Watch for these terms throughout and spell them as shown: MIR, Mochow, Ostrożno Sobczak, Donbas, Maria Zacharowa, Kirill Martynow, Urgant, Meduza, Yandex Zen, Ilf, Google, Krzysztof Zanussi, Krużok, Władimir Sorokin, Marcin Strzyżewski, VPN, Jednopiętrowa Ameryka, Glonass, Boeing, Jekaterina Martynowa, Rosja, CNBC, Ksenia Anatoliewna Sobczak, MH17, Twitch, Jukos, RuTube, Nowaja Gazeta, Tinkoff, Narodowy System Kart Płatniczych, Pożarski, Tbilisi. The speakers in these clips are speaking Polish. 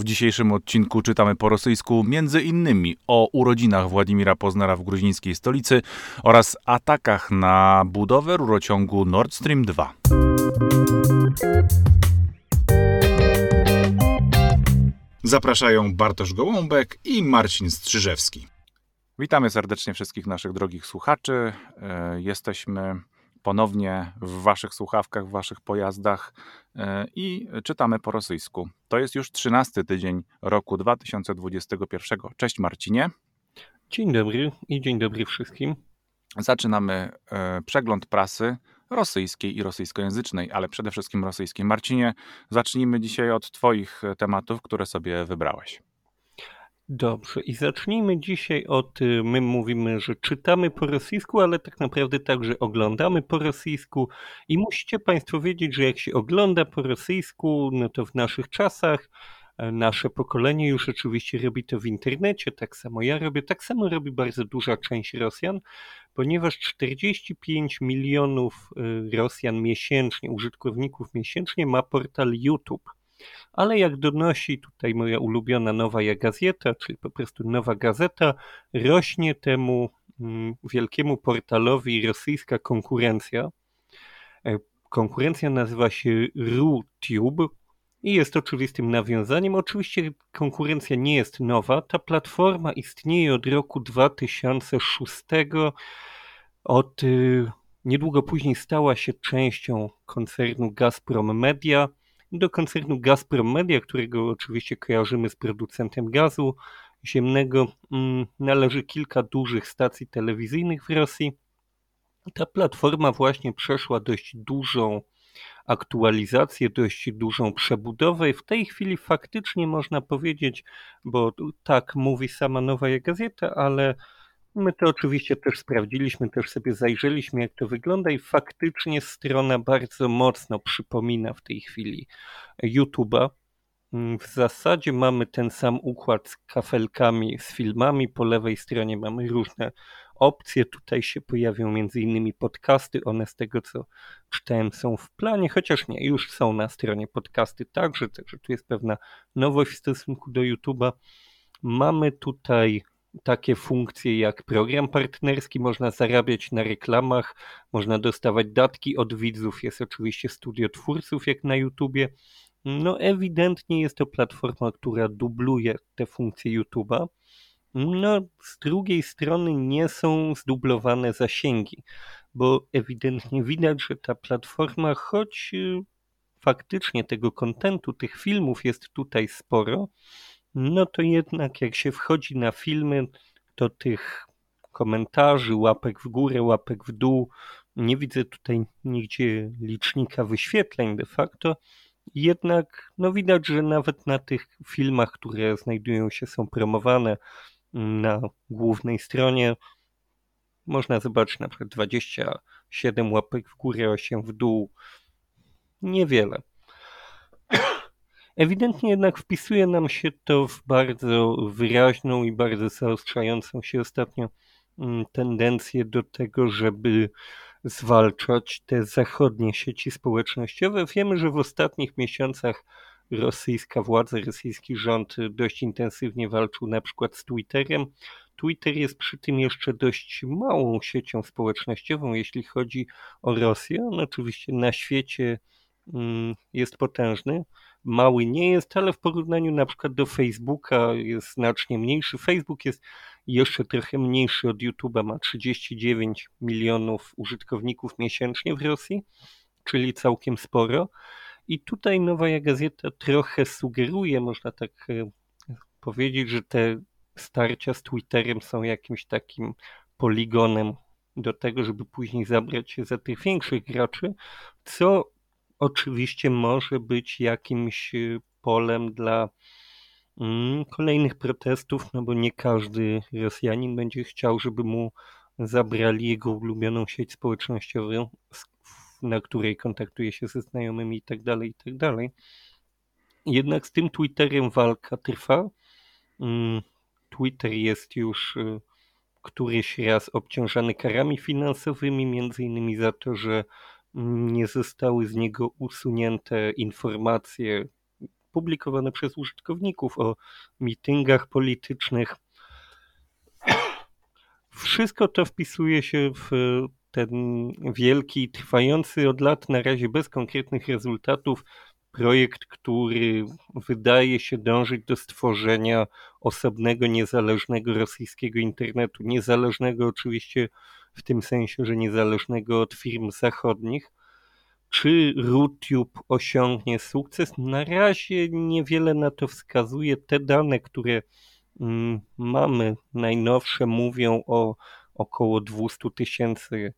W dzisiejszym odcinku czytamy po rosyjsku m.in. o urodzinach Władimira Poznera w gruzińskiej stolicy oraz atakach na budowę rurociągu Nord Stream 2. Zapraszają Bartosz Gołąbek i Marcin Strzyżewski. Witamy serdecznie wszystkich naszych drogich słuchaczy. Jesteśmy ponownie w waszych słuchawkach, w waszych pojazdach i czytamy po rosyjsku. To jest już 13 tydzień roku 2021. Cześć Marcinie. Dzień dobry i dzień dobry wszystkim. Zaczynamy przegląd prasy rosyjskiej i rosyjskojęzycznej, ale przede wszystkim rosyjskiej. Marcinie, zacznijmy dzisiaj od twoich tematów, które sobie wybrałeś. Dobrze, i zacznijmy dzisiaj od, my mówimy, że czytamy po rosyjsku, ale tak naprawdę także oglądamy po rosyjsku i musicie Państwo wiedzieć, że jak się ogląda po rosyjsku, no to w naszych czasach nasze pokolenie już oczywiście robi to w internecie, tak samo ja robię, tak samo robi bardzo duża część Rosjan, ponieważ 45 milionów Rosjan miesięcznie, użytkowników miesięcznie ma portal YouTube. Ale jak donosi tutaj moja ulubiona Nowaja Gazeta, czyli po prostu Nowa Gazeta, rośnie temu wielkiemu portalowi rosyjska konkurencja. Konkurencja nazywa się RuTube i jest oczywistym nawiązaniem. Oczywiście konkurencja nie jest nowa. Ta platforma istnieje od roku 2006. Niedługo później stała się częścią koncernu Gazprom Media. Do koncernu Gazprom Media, którego oczywiście kojarzymy z producentem gazu ziemnego, należy kilka dużych stacji telewizyjnych w Rosji. Ta platforma właśnie przeszła dość dużą aktualizację, dość dużą przebudowę. W tej chwili faktycznie można powiedzieć, bo tak mówi sama Nowaja Gazeta, ale my to oczywiście też sprawdziliśmy, też sobie zajrzeliśmy, jak to wygląda i faktycznie strona bardzo mocno przypomina w tej chwili YouTube'a. W zasadzie mamy ten sam układ z kafelkami, z filmami. Po lewej stronie mamy różne opcje. Tutaj się pojawią m.in. podcasty. One z tego, co czytałem, są w planie, chociaż nie, już są na stronie podcasty także. Także tu jest pewna nowość w stosunku do YouTube'a. Mamy tutaj takie funkcje jak program partnerski, można zarabiać na reklamach, można dostawać datki od widzów, jest oczywiście studio twórców jak na YouTubie. No ewidentnie jest to platforma, która dubluje te funkcje YouTube'a. No z drugiej strony nie są zdublowane zasięgi, bo ewidentnie widać, że ta platforma, choć faktycznie tego kontentu, tych filmów jest tutaj sporo, no to jednak jak się wchodzi na filmy, to tych komentarzy, łapek w górę, łapek w dół, nie widzę tutaj nigdzie licznika wyświetleń de facto, jednak no widać, że nawet na tych filmach, które znajdują się, są promowane na głównej stronie, można zobaczyć na przykład 27 łapek w górę, 8 w dół, niewiele. Ewidentnie jednak wpisuje nam się to w bardzo wyraźną i bardzo zaostrzającą się ostatnio tendencję do tego, żeby zwalczać te zachodnie sieci społecznościowe. Wiemy, że w ostatnich miesiącach rosyjska władza, rosyjski rząd dość intensywnie walczył na przykład z Twitterem. Twitter jest przy tym jeszcze dość małą siecią społecznościową, jeśli chodzi o Rosję. On oczywiście na świecie jest potężny. Mały nie jest, ale w porównaniu na przykład do Facebooka jest znacznie mniejszy. Facebook jest jeszcze trochę mniejszy od YouTube'a, ma 39 milionów użytkowników miesięcznie w Rosji, czyli całkiem sporo. I tutaj Nowaja Gazeta trochę sugeruje, można tak powiedzieć, że te starcia z Twitterem są jakimś takim poligonem do tego, żeby później zabrać się za tych większych graczy, co oczywiście może być jakimś polem dla kolejnych protestów, no bo nie każdy Rosjanin będzie chciał, żeby mu zabrali jego ulubioną sieć społecznościową, na której kontaktuje się ze znajomymi itd., itd. Jednak z tym Twitterem walka trwa. Twitter jest już któryś raz obciążany karami finansowymi, między innymi za to, że nie zostały z niego usunięte informacje publikowane przez użytkowników o mityngach politycznych. Wszystko to wpisuje się w ten wielki, trwający od lat, na razie bez konkretnych rezultatów, projekt, który wydaje się dążyć do stworzenia osobnego, niezależnego rosyjskiego internetu. Niezależnego oczywiście w tym sensie, że niezależnego od firm zachodnich. Czy RuTube osiągnie sukces? Na razie niewiele na to wskazuje. Te dane, które mamy najnowsze, mówią o około 200 000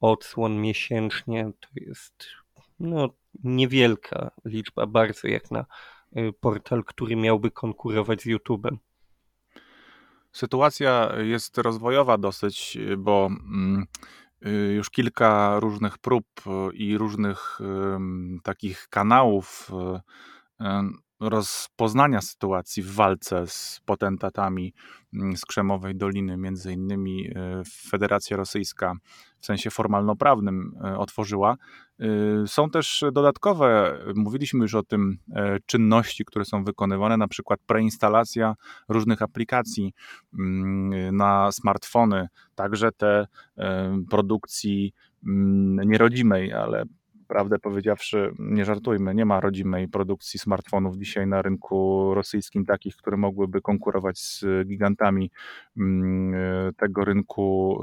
odsłon miesięcznie. To jest niewielka liczba, bardzo jak na portal, który miałby konkurować z YouTube'em. Sytuacja jest rozwojowa dosyć, bo już kilka różnych prób i różnych takich kanałów rozpoznania sytuacji w walce z potentatami z Krzemowej Doliny, między innymi Federacja Rosyjska w sensie formalnoprawnym otworzyła. Są też dodatkowe, mówiliśmy już o tym, czynności, które są wykonywane, na przykład preinstalacja różnych aplikacji na smartfony, także te produkcji nierodzimej, ale prawdę powiedziawszy, nie żartujmy, nie ma rodzimej produkcji smartfonów dzisiaj na rynku rosyjskim, takich, które mogłyby konkurować z gigantami tego rynku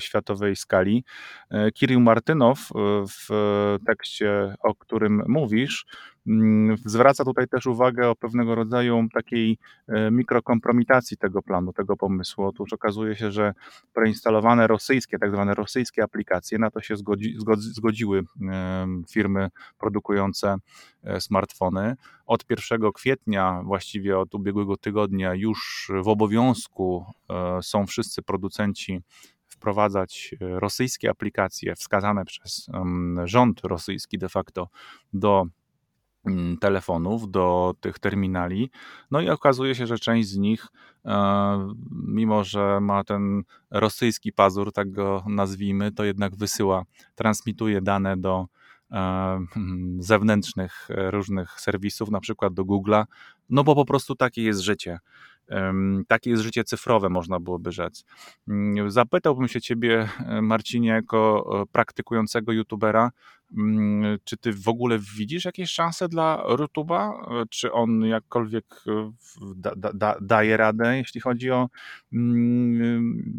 światowej skali. Kirill Martynow w tekście, o którym mówisz, zwraca tutaj też uwagę o pewnego rodzaju takiej mikrokompromitacji tego planu, tego pomysłu. Otóż okazuje się, że preinstalowane rosyjskie, tak zwane rosyjskie aplikacje, na to się zgodziły firmy produkujące smartfony. Od 1 kwietnia, właściwie od ubiegłego tygodnia, już w obowiązku są wszyscy producenci wprowadzać rosyjskie aplikacje wskazane przez rząd rosyjski de facto do telefonów, do tych terminali. No i okazuje się, że część z nich, mimo że ma ten rosyjski pazur, tak go nazwijmy, to jednak transmituje dane do zewnętrznych różnych serwisów, na przykład do Google'a, no bo po prostu takie jest życie. Takie jest życie cyfrowe, można byłoby rzec. Zapytałbym się ciebie, Marcinie, jako praktykującego youtubera, czy ty w ogóle widzisz jakieś szanse dla RuTube'a? Czy on jakkolwiek daje radę, jeśli chodzi o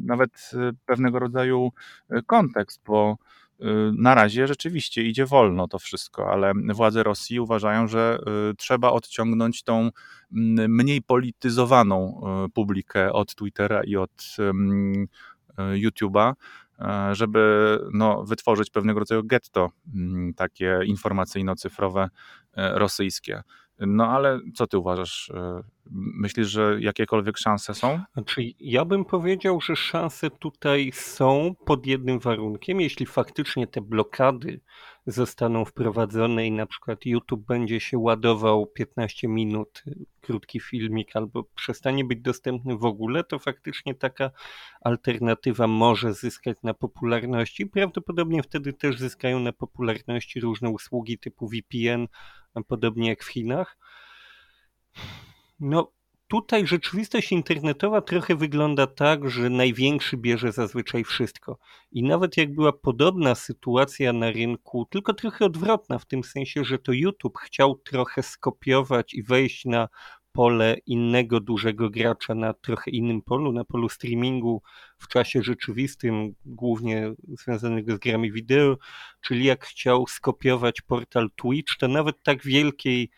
nawet pewnego rodzaju kontekst, bo na razie rzeczywiście idzie wolno to wszystko, ale władze Rosji uważają, że trzeba odciągnąć tą mniej polityzowaną publikę od Twittera i od YouTube'a, żeby wytworzyć pewnego rodzaju getto takie informacyjno-cyfrowe rosyjskie. No ale co ty uważasz? Myślisz, że jakiekolwiek szanse są? Znaczy, ja bym powiedział, że szanse tutaj są pod jednym warunkiem. Jeśli faktycznie te blokady zostaną wprowadzone i na przykład YouTube będzie się ładował 15 minut krótki filmik albo przestanie być dostępny w ogóle, to faktycznie taka alternatywa może zyskać na popularności. Prawdopodobnie wtedy też zyskają na popularności różne usługi typu VPN, podobnie jak w Chinach. Tutaj rzeczywistość internetowa trochę wygląda tak, że największy bierze zazwyczaj wszystko. I nawet jak była podobna sytuacja na rynku, tylko trochę odwrotna w tym sensie, że to YouTube chciał trochę skopiować i wejść na pole innego dużego gracza na trochę innym polu, na polu streamingu w czasie rzeczywistym, głównie związanego z grami wideo, czyli jak chciał skopiować portal Twitch, to nawet tak wielkiej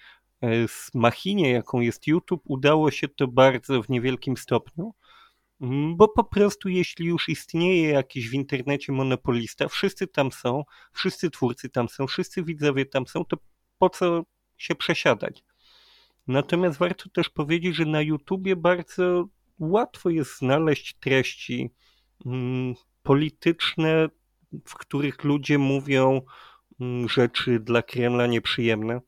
machinie, jaką jest YouTube, udało się to bardzo w niewielkim stopniu, bo po prostu jeśli już istnieje jakiś w internecie monopolista, wszyscy tam są, wszyscy twórcy tam są, wszyscy widzowie tam są, to po co się przesiadać? Natomiast warto też powiedzieć, że na YouTubie bardzo łatwo jest znaleźć treści polityczne, w których ludzie mówią rzeczy dla Kremla nieprzyjemne.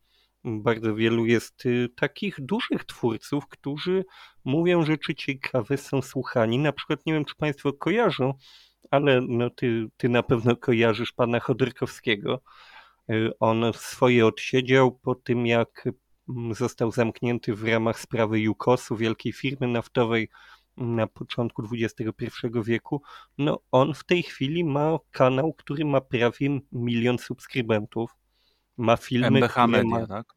Bardzo wielu jest takich dużych twórców, którzy mówią rzeczy ciekawe, są słuchani. Na przykład nie wiem, czy Państwo kojarzą, ale ty na pewno kojarzysz pana Chodorkowskiego. On swoje odsiedział po tym, jak został zamknięty w ramach sprawy Jukosu, wielkiej firmy naftowej na początku XXI wieku, no on w tej chwili ma kanał, który ma prawie 1 milion subskrybentów. Ma filmy, MBH Media, tak?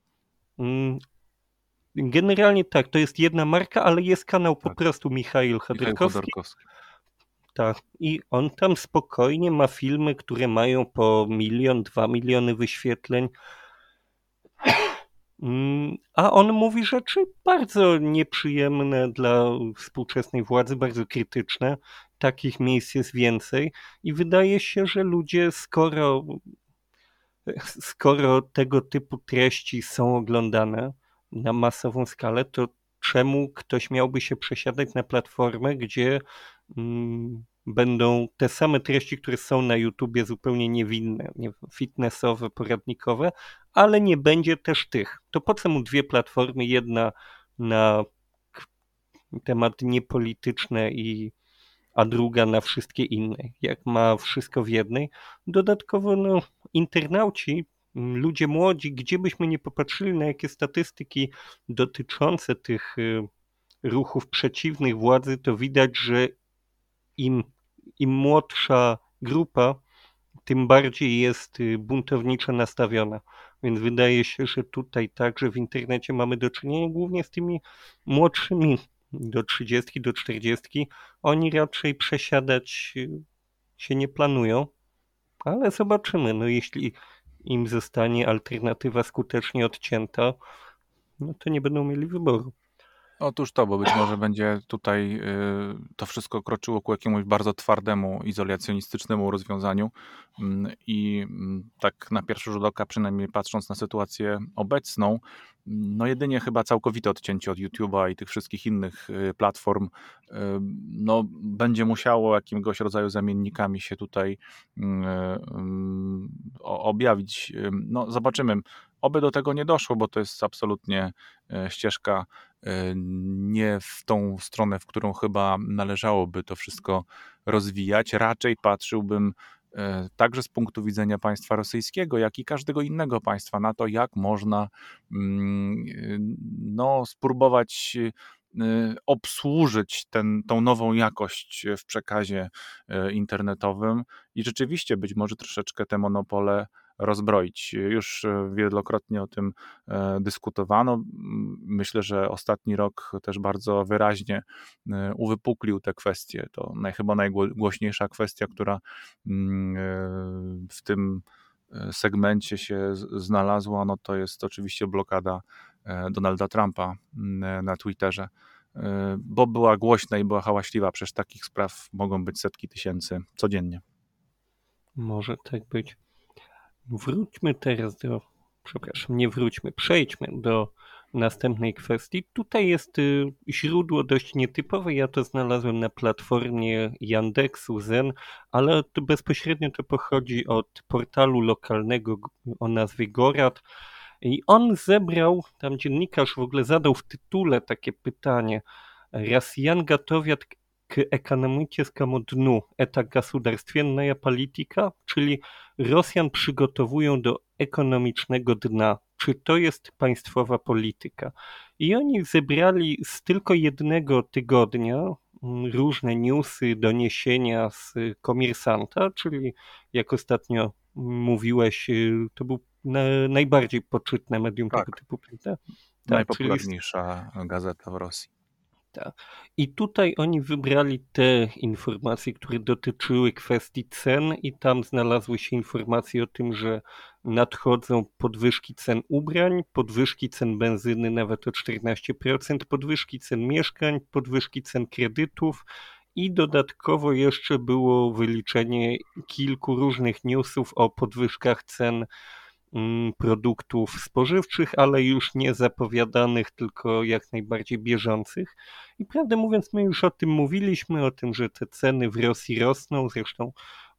Generalnie tak, to jest jedna marka, ale jest kanał po prostu Michał Chodorkowski. Tak, i on tam spokojnie ma filmy, które mają po 1 milion, 2 miliony wyświetleń. A on mówi rzeczy bardzo nieprzyjemne dla współczesnej władzy, bardzo krytyczne. Takich miejsc jest więcej i wydaje się, że ludzie, skoro tego typu treści są oglądane na masową skalę, to czemu ktoś miałby się przesiadać na platformę, gdzie będą te same treści, które są na YouTubie zupełnie niewinne, fitnessowe, poradnikowe, ale nie będzie też tych. To po co mu dwie platformy, jedna na tematy niepolityczne a druga na wszystkie inne, jak ma wszystko w jednej. Dodatkowo internauci, ludzie młodzi, gdzie byśmy nie popatrzyli na jakie statystyki dotyczące tych ruchów przeciwnych władzy, to widać, że im młodsza grupa, tym bardziej jest buntowniczo nastawiona. Więc wydaje się, że tutaj także w internecie mamy do czynienia głównie z tymi młodszymi do 30, do 40. Oni raczej przesiadać się nie planują, ale zobaczymy. No jeśli im zostanie alternatywa skutecznie odcięta, no to nie będą mieli wyboru. Otóż to, bo być może będzie tutaj to wszystko kroczyło ku jakiemuś bardzo twardemu, izolacjonistycznemu rozwiązaniu i tak na pierwszy rzut oka, przynajmniej patrząc na sytuację obecną, no jedynie chyba całkowite odcięcie od YouTube'a i tych wszystkich innych platform no będzie musiało jakiegoś rodzaju zamiennikami się tutaj objawić. No zobaczymy. Oby do tego nie doszło, bo to jest absolutnie ścieżka nie w tą stronę, w którą chyba należałoby to wszystko rozwijać. Raczej patrzyłbym także z punktu widzenia państwa rosyjskiego, jak i każdego innego państwa na to, jak można spróbować obsłużyć tą nową jakość w przekazie internetowym i rzeczywiście być może troszeczkę te monopole rozbroić. Już wielokrotnie o tym dyskutowano. Myślę, że ostatni rok też bardzo wyraźnie uwypuklił te kwestie. To chyba najgłośniejsza kwestia, która w tym segmencie się znalazła, no to jest oczywiście blokada Donalda Trumpa na Twitterze, bo była głośna i była hałaśliwa. Przecież takich spraw mogą być setki tysięcy codziennie. Może tak być. Przejdźmy do następnej kwestii. Tutaj jest źródło dość nietypowe, ja to znalazłem na platformie Yandexu Zen, ale to bezpośrednio to pochodzi od portalu lokalnego o nazwie Gorat i on zebrał, tam dziennikarz w ogóle zadał w tytule takie pytanie: Rosjan gotowiat k ekonomicznemu dnu, eta государственная polityka, czyli Rosjan przygotowują do ekonomicznego dna. Czy to jest państwowa polityka? I oni zebrali z tylko jednego tygodnia różne newsy, doniesienia z Kommersanta, czyli jak ostatnio mówiłeś, to był najbardziej poczytne medium tego typu. Tak? Najpopularniejsza gazeta w Rosji. I tutaj oni wybrali te informacje, które dotyczyły kwestii cen i tam znalazły się informacje o tym, że nadchodzą podwyżki cen ubrań, podwyżki cen benzyny nawet o 14%, podwyżki cen mieszkań, podwyżki cen kredytów i dodatkowo jeszcze było wyliczenie kilku różnych newsów o podwyżkach cen produktów spożywczych, ale już nie zapowiadanych, tylko jak najbardziej bieżących. I prawdę mówiąc, my już o tym mówiliśmy, o tym, że te ceny w Rosji rosną, zresztą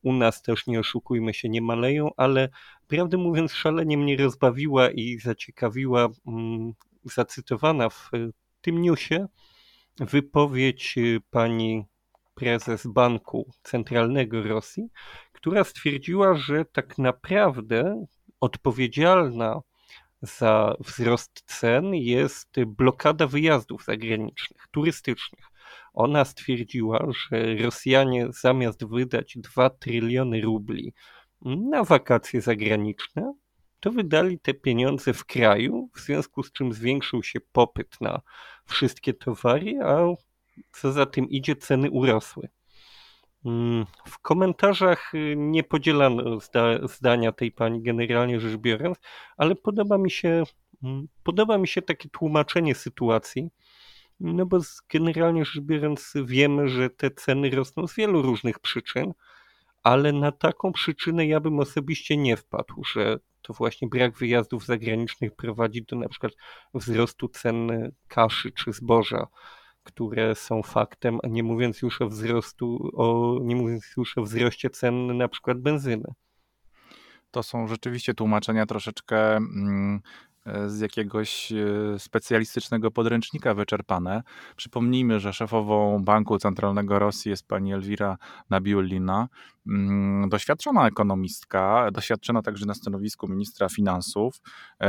u nas też, nie oszukujmy się, nie maleją, ale prawdę mówiąc szalenie mnie rozbawiła i zaciekawiła zacytowana w tym newsie wypowiedź pani prezes Banku Centralnego Rosji, która stwierdziła, że tak naprawdę odpowiedzialna za wzrost cen jest blokada wyjazdów zagranicznych, turystycznych. Ona stwierdziła, że Rosjanie zamiast wydać 2 tryliony rubli na wakacje zagraniczne, to wydali te pieniądze w kraju, w związku z czym zwiększył się popyt na wszystkie towary, a co za tym idzie, ceny urosły. W komentarzach nie podzielano zdania tej pani generalnie rzecz biorąc, ale podoba mi się takie tłumaczenie sytuacji, no bo generalnie rzecz biorąc wiemy, że te ceny rosną z wielu różnych przyczyn, ale na taką przyczynę ja bym osobiście nie wpadł, że to właśnie brak wyjazdów zagranicznych prowadzi do na przykład wzrostu cen kaszy czy zboża, które są faktem, a nie mówiąc już o wzroście cen na przykład benzyny. To są rzeczywiście tłumaczenia troszeczkę z jakiegoś specjalistycznego podręcznika wyczerpane. Przypomnijmy, że szefową Banku Centralnego Rosji jest pani Elwira Nabiulina, doświadczona ekonomistka, doświadczona także na stanowisku ministra finansów.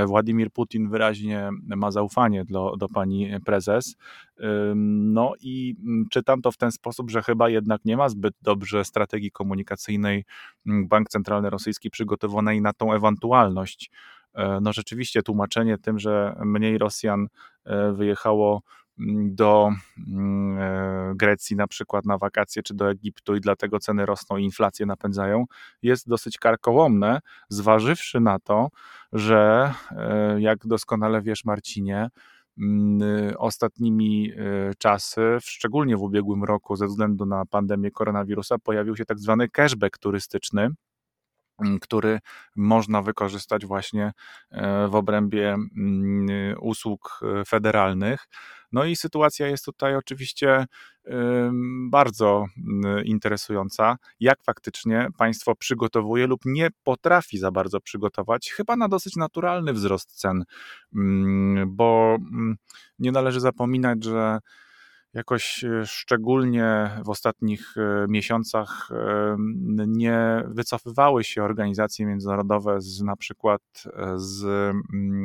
Władimir Putin wyraźnie ma zaufanie do pani prezes. No i czytam to w ten sposób, że chyba jednak nie ma zbyt dobrze strategii komunikacyjnej Bank Centralny Rosyjski przygotowanej na tą ewentualność. No rzeczywiście tłumaczenie tym, że mniej Rosjan wyjechało do Grecji na przykład na wakacje czy do Egiptu i dlatego ceny rosną i inflację napędzają, jest dosyć karkołomne, zważywszy na to, że jak doskonale wiesz, Marcinie, ostatnimi czasy, szczególnie w ubiegłym roku ze względu na pandemię koronawirusa, pojawił się tak zwany cashback turystyczny, który można wykorzystać właśnie w obrębie usług federalnych. No i sytuacja jest tutaj oczywiście bardzo interesująca, jak faktycznie państwo przygotowuje lub nie potrafi za bardzo przygotować, chyba na dosyć naturalny wzrost cen, bo nie należy zapominać, że jakoś szczególnie w ostatnich miesiącach nie wycofywały się organizacje międzynarodowe na przykład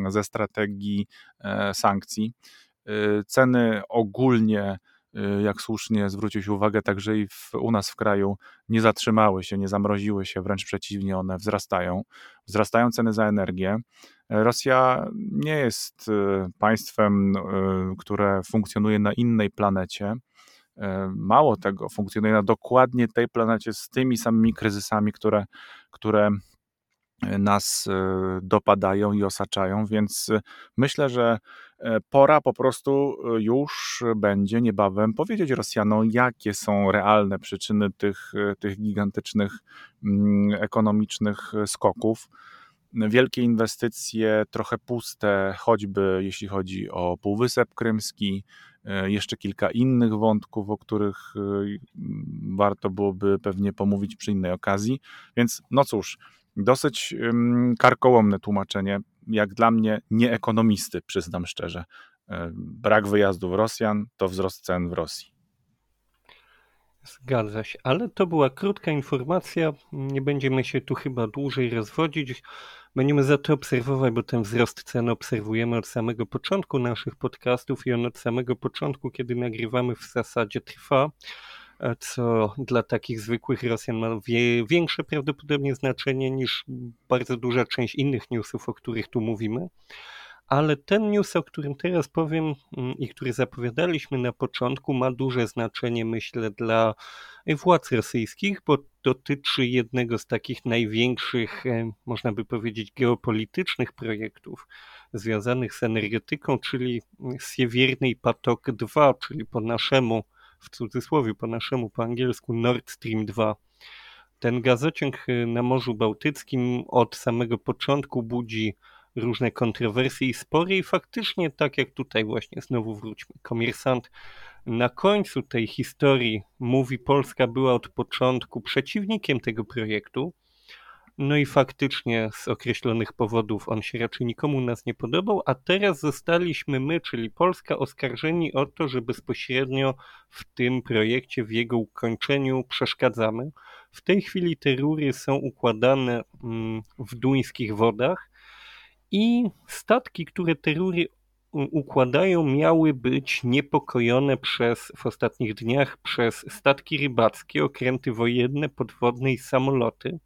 ze strategii sankcji. Ceny ogólnie, jak słusznie zwróciłeś uwagę, także i u nas w kraju nie zatrzymały się, nie zamroziły się, wręcz przeciwnie, one wzrastają. Wzrastają ceny za energię. Rosja nie jest państwem, które funkcjonuje na innej planecie. Mało tego, funkcjonuje na dokładnie tej planecie z tymi samymi kryzysami, które nas dopadają i osaczają, więc myślę, że pora po prostu już będzie niebawem powiedzieć Rosjanom, jakie są realne przyczyny tych gigantycznych ekonomicznych skoków. Wielkie inwestycje, trochę puste, choćby jeśli chodzi o Półwysep Krymski, jeszcze kilka innych wątków, o których warto byłoby pewnie pomówić przy innej okazji, więc no cóż, dosyć karkołomne tłumaczenie, jak dla mnie nie ekonomisty, przyznam szczerze. Brak wyjazdów Rosjan to wzrost cen w Rosji. Zgadza się, ale to była krótka informacja, nie będziemy się tu chyba dłużej rozwodzić, będziemy za to obserwować, bo ten wzrost cen obserwujemy od samego początku naszych podcastów i on od samego początku, kiedy nagrywamy, w zasadzie trwa, co dla takich zwykłych Rosjan ma większe prawdopodobnie znaczenie niż bardzo duża część innych newsów, o których tu mówimy. Ale ten news, o którym teraz powiem i który zapowiadaliśmy na początku, ma duże znaczenie, myślę, dla władz rosyjskich, bo dotyczy jednego z takich największych, można by powiedzieć, geopolitycznych projektów związanych z energetyką, czyli Siewierny Potok 2, czyli po naszemu, w cudzysłowie po naszemu, po angielsku Nord Stream 2. Ten gazociąg na Morzu Bałtyckim od samego początku budzi różne kontrowersje i spory i faktycznie, tak jak tutaj właśnie, znowu wróćmy, Kommersant na końcu tej historii mówi, Polska była od początku przeciwnikiem tego projektu, no i faktycznie z określonych powodów on się raczej nikomu nas nie podobał, a teraz zostaliśmy my, czyli Polska, oskarżeni o to, że bezpośrednio w tym projekcie, w jego ukończeniu przeszkadzamy. W tej chwili te rury są układane w duńskich wodach i statki, które te rury układają, miały być niepokojone w ostatnich dniach przez statki rybackie, okręty wojenne, podwodne i samoloty.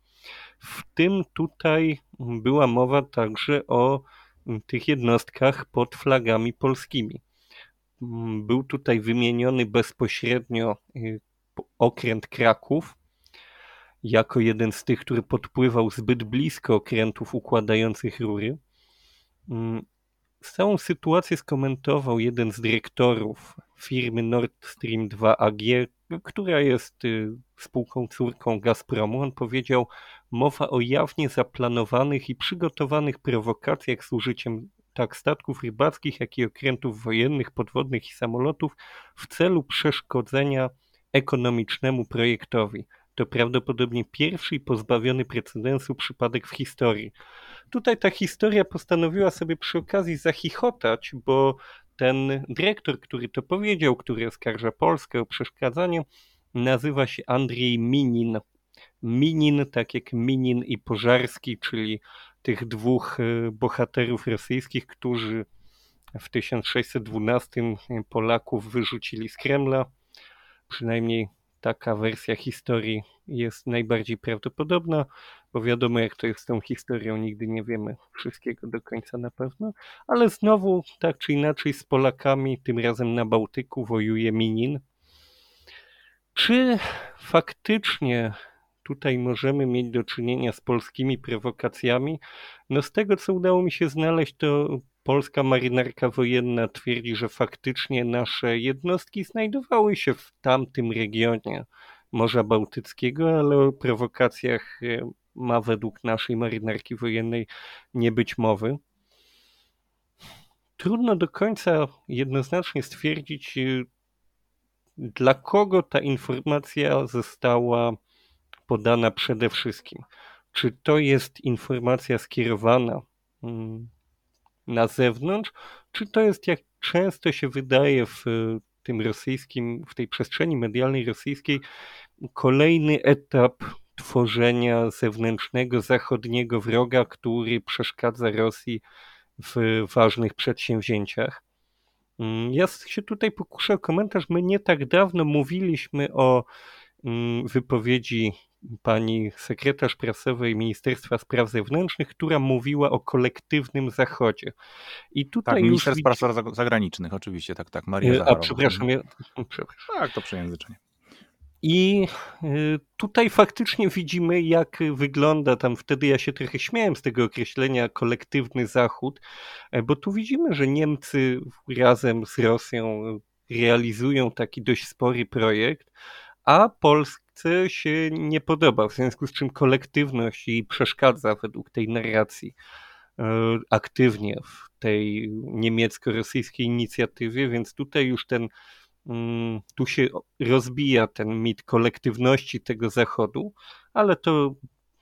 W tym tutaj była mowa także o tych jednostkach pod flagami polskimi. Był tutaj wymieniony bezpośrednio okręt Kraków jako jeden z tych, który podpływał zbyt blisko okrętów układających rury. Całą sytuację skomentował jeden z dyrektorów firmy Nord Stream 2 AG, która jest spółką córką Gazpromu. On powiedział, mowa o jawnie zaplanowanych i przygotowanych prowokacjach z użyciem tak statków rybackich, jak i okrętów wojennych, podwodnych i samolotów w celu przeszkodzenia ekonomicznemu projektowi. To prawdopodobnie pierwszy i pozbawiony precedensu przypadek w historii. Tutaj ta historia postanowiła sobie przy okazji zachichotać, bo ten dyrektor, który to powiedział, który oskarża Polskę o przeszkadzanie, nazywa się Andrzej Minin. Minin, tak jak Minin i Pożarski, czyli tych dwóch bohaterów rosyjskich, którzy w 1612 Polaków wyrzucili z Kremla. Przynajmniej taka wersja historii jest najbardziej prawdopodobna, bo wiadomo, jak to jest z tą historią, nigdy nie wiemy wszystkiego do końca na pewno, ale znowu tak czy inaczej z Polakami, tym razem na Bałtyku, wojuje Minin. Czy faktycznie tutaj możemy mieć do czynienia z polskimi prowokacjami? No z tego, co udało mi się znaleźć, to polska marynarka wojenna twierdzi, że faktycznie nasze jednostki znajdowały się w tamtym regionie Morza Bałtyckiego, ale o prowokacjach ma według naszej marynarki wojennej nie być mowy. Trudno do końca jednoznacznie stwierdzić, dla kogo ta informacja została podana przede wszystkim. Czy to jest informacja skierowana na zewnątrz, czy to jest, jak często się wydaje w tym rosyjskim, w tej przestrzeni medialnej rosyjskiej, kolejny etap tworzenia zewnętrznego, zachodniego wroga, który przeszkadza Rosji w ważnych przedsięwzięciach. Ja się tutaj pokuszę o komentarz. My nie tak dawno mówiliśmy o wypowiedzi pani sekretarz prasowej Ministerstwa Spraw Zewnętrznych, która mówiła o kolektywnym Zachodzie. I tutaj tak, minister spraw zagranicznych, oczywiście, tak, Maria Zacharowa. Przepraszam. Tak, to przejęzyczenie. I tutaj faktycznie widzimy, jak wygląda tam, wtedy ja się trochę śmiałem z tego określenia kolektywny Zachód, bo tu widzimy, że Niemcy razem z Rosją realizują taki dość spory projekt, a Polsce się nie podoba, w związku z czym kolektywność jej przeszkadza według tej narracji aktywnie w tej niemiecko-rosyjskiej inicjatywie, więc tutaj już tu się rozbija ten mit kolektywności tego Zachodu, ale to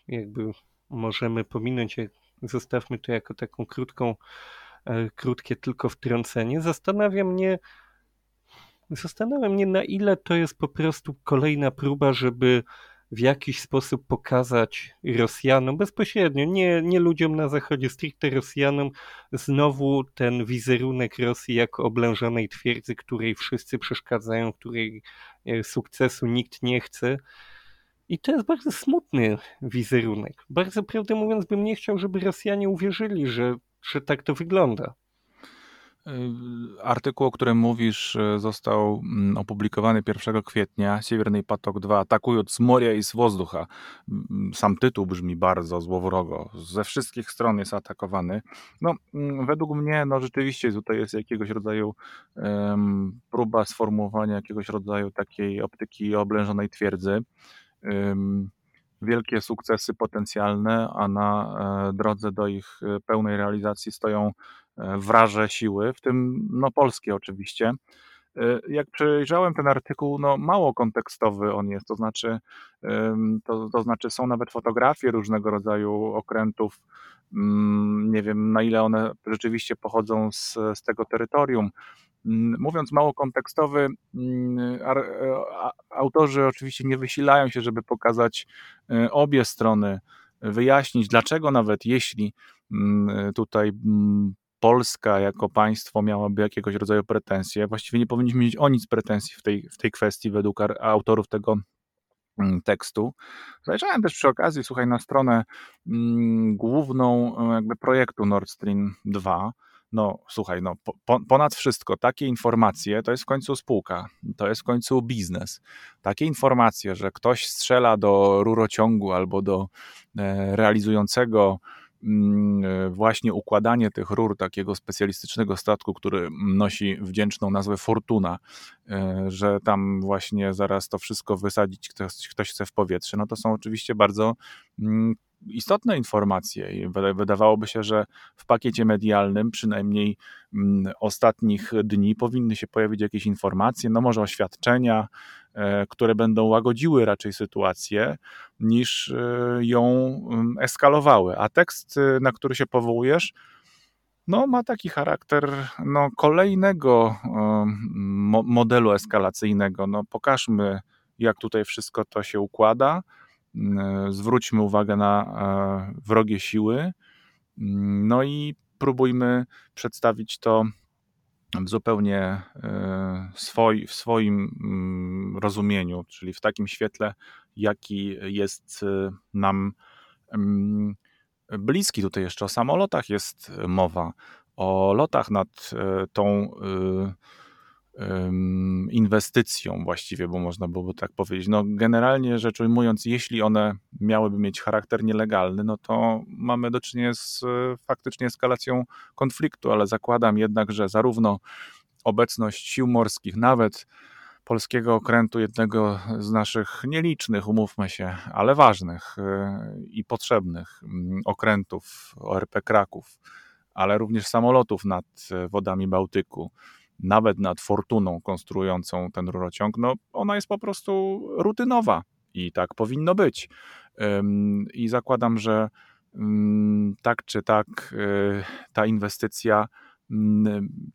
jakby możemy pominąć, zostawmy to jako taką krótkie tylko wtrącenie. Zastanawiam mnie, na ile to jest po prostu kolejna próba, żeby w jakiś sposób pokazać Rosjanom bezpośrednio, nie ludziom na Zachodzie, stricte Rosjanom, znowu ten wizerunek Rosji jako oblężonej twierdzy, której wszyscy przeszkadzają, której sukcesu nikt nie chce. I to jest bardzo smutny wizerunek. Bardzo, prawdę mówiąc, bym nie chciał, żeby Rosjanie uwierzyli, że tak to wygląda. Artykuł, o którym mówisz, został opublikowany 1 kwietnia. Siewierny Potok 2. Atakują z morza i z wozducha. Sam tytuł brzmi bardzo złowrogo. Ze wszystkich stron jest atakowany. No, według mnie rzeczywiście tutaj jest jakiegoś rodzaju próba sformułowania jakiegoś rodzaju takiej optyki oblężonej twierdzy. Wielkie sukcesy potencjalne, a na drodze do ich pełnej realizacji stoją wraże siły, w tym polskie oczywiście. Jak przejrzałem ten artykuł, mało kontekstowy on jest, to znaczy są nawet fotografie różnego rodzaju okrętów, nie wiem, na ile one rzeczywiście pochodzą z tego terytorium. Mówiąc mało kontekstowy, autorzy oczywiście nie wysilają się, żeby pokazać obie strony, wyjaśnić, dlaczego nawet jeśli tutaj Polska jako państwo miałaby jakiegoś rodzaju pretensje. Właściwie nie powinniśmy mieć o nic pretensji w tej kwestii według autorów tego tekstu. Zajrzałem też przy okazji, słuchaj, na stronę główną jakby projektu Nord Stream 2. No słuchaj, no ponad wszystko takie informacje, to jest w końcu spółka, to jest w końcu biznes. Takie informacje, że ktoś strzela do rurociągu albo do realizującego właśnie układanie tych rur takiego specjalistycznego statku, który nosi wdzięczną nazwę Fortuna, że tam właśnie zaraz to wszystko wysadzić ktoś chce w powietrze, no to są oczywiście bardzo istotne informacje i wydawałoby się, że w pakiecie medialnym przynajmniej ostatnich dni powinny się pojawić jakieś informacje, no może oświadczenia, które będą łagodziły raczej sytuację niż ją eskalowały. A tekst, na który się powołujesz, no ma taki charakter no, kolejnego modelu eskalacyjnego. No, pokażmy, jak tutaj wszystko to się układa. Zwróćmy uwagę na wrogie siły, no i próbujmy przedstawić to w zupełnie w swoim rozumieniu, czyli w takim świetle, jaki jest nam bliski. Tutaj jeszcze o samolotach jest mowa, o lotach nad tą inwestycją właściwie, bo można byłoby tak powiedzieć. No generalnie rzecz ujmując, jeśli one miałyby mieć charakter nielegalny, no to mamy do czynienia z faktycznie eskalacją konfliktu, ale zakładam jednak, że zarówno obecność sił morskich, nawet polskiego okrętu, jednego z naszych nielicznych, umówmy się, ale ważnych i potrzebnych okrętów ORP Kraków, ale również samolotów nad wodami Bałtyku, nawet nad Fortuną konstruującą ten rurociąg, no ona jest po prostu rutynowa i tak powinno być. I zakładam, że tak czy tak ta inwestycja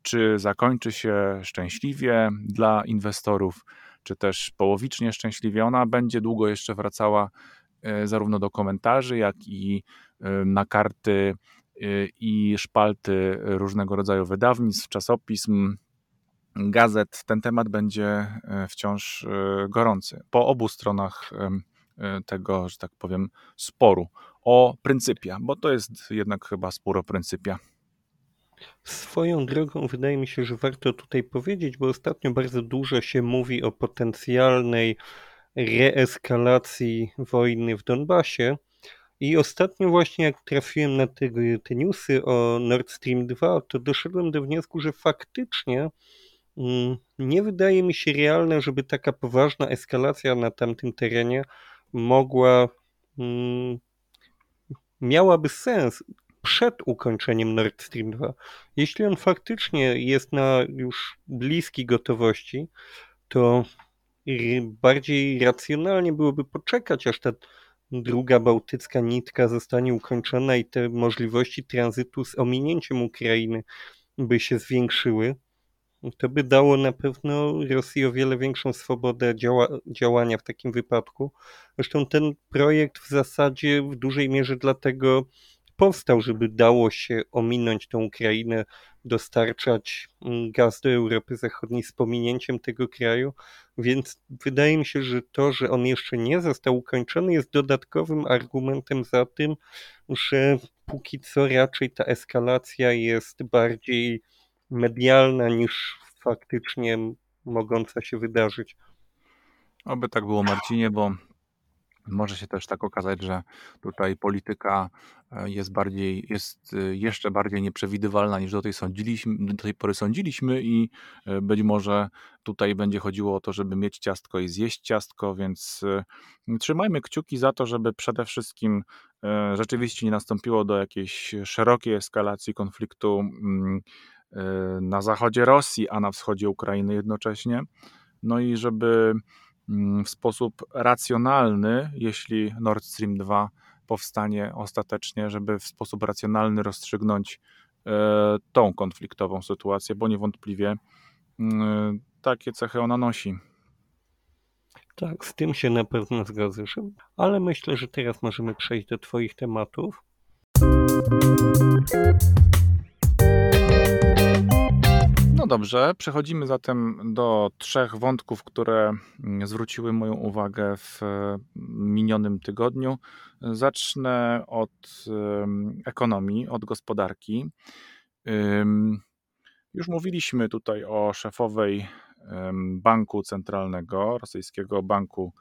czy zakończy się szczęśliwie dla inwestorów, czy też połowicznie szczęśliwie, ona będzie długo jeszcze wracała zarówno do komentarzy, jak i na karty i szpalty różnego rodzaju wydawnictw, czasopism, gazet. Ten temat będzie wciąż gorący po obu stronach tego, że tak powiem, sporu o pryncypia, bo to jest jednak chyba spór o pryncypia. Swoją drogą wydaje mi się, że warto tutaj powiedzieć, bo ostatnio bardzo dużo się mówi o potencjalnej reeskalacji wojny w Donbasie i ostatnio właśnie jak trafiłem na te newsy o Nord Stream 2, to doszedłem do wniosku, że faktycznie nie wydaje mi się realne, żeby taka poważna eskalacja na tamtym terenie miałaby sens przed ukończeniem Nord Stream 2. Jeśli on faktycznie jest na już bliskiej gotowości, to bardziej racjonalnie byłoby poczekać, aż ta druga bałtycka nitka zostanie ukończona i te możliwości tranzytu z ominięciem Ukrainy by się zwiększyły. To by dało na pewno Rosji o wiele większą swobodę działania w takim wypadku. Zresztą ten projekt w zasadzie w dużej mierze dlatego powstał, żeby dało się ominąć tą Ukrainę, dostarczać gaz do Europy Zachodniej z pominięciem tego kraju, więc wydaje mi się, że to, że on jeszcze nie został ukończony, jest dodatkowym argumentem za tym, że póki co raczej ta eskalacja jest bardziej medialna niż faktycznie mogąca się wydarzyć. Oby tak było, Marcinie, bo może się też tak okazać, że tutaj polityka jest jeszcze bardziej nieprzewidywalna niż do tej pory sądziliśmy i być może tutaj będzie chodziło o to, żeby mieć ciastko i zjeść ciastko, więc trzymajmy kciuki za to, żeby przede wszystkim rzeczywiście nie nastąpiło do jakiejś szerokiej eskalacji konfliktu na zachodzie Rosji, a na wschodzie Ukrainy jednocześnie. No i żeby w sposób racjonalny, jeśli Nord Stream 2 powstanie ostatecznie, żeby w sposób racjonalny rozstrzygnąć tą konfliktową sytuację, bo niewątpliwie takie cechy ona nosi. Tak, z tym się na pewno zgadzasz, ale myślę, że teraz możemy przejść do twoich tematów. No dobrze, przechodzimy zatem do trzech wątków, które zwróciły moją uwagę w minionym tygodniu. Zacznę od ekonomii, od gospodarki. Już mówiliśmy tutaj o szefowej banku centralnego, rosyjskiego banku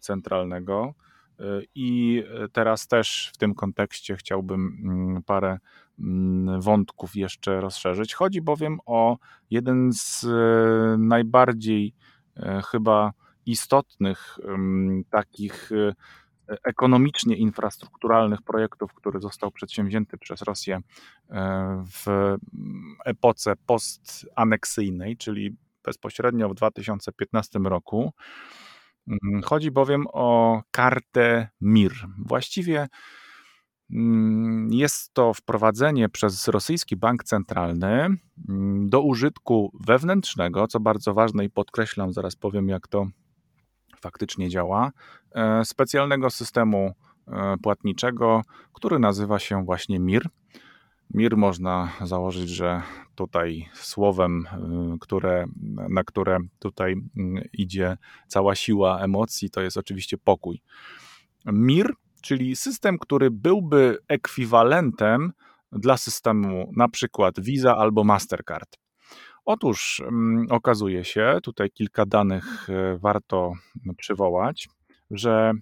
centralnego, i teraz też w tym kontekście chciałbym parę wątków jeszcze rozszerzyć. Chodzi bowiem o jeden z najbardziej chyba istotnych takich ekonomicznie infrastrukturalnych projektów, który został przedsięwzięty przez Rosję w epoce postaneksyjnej, czyli bezpośrednio w 2015 roku. Chodzi bowiem o kartę MIR. Właściwie jest to wprowadzenie przez rosyjski bank centralny do użytku wewnętrznego, co bardzo ważne i podkreślam, zaraz powiem jak to faktycznie działa, specjalnego systemu płatniczego, który nazywa się właśnie MIR. MIR można założyć, że tutaj słowem, na które tutaj idzie cała siła emocji, to jest oczywiście pokój. MIR, czyli system, który byłby ekwiwalentem dla systemu na przykład Visa albo Mastercard. Otóż okazuje się, tutaj kilka danych warto przywołać, że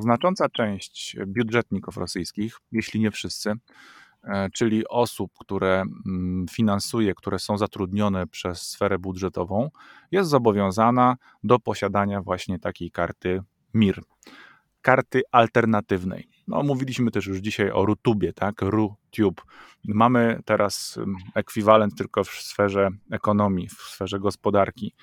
znacząca część budżetników rosyjskich, jeśli nie wszyscy, czyli osób, które finansuje, które są zatrudnione przez sferę budżetową, jest zobowiązana do posiadania właśnie takiej karty MIR, karty alternatywnej. No, mówiliśmy też już dzisiaj o RuTube, tak? RuTube. Mamy teraz ekwiwalent tylko w sferze ekonomii, w sferze gospodarki.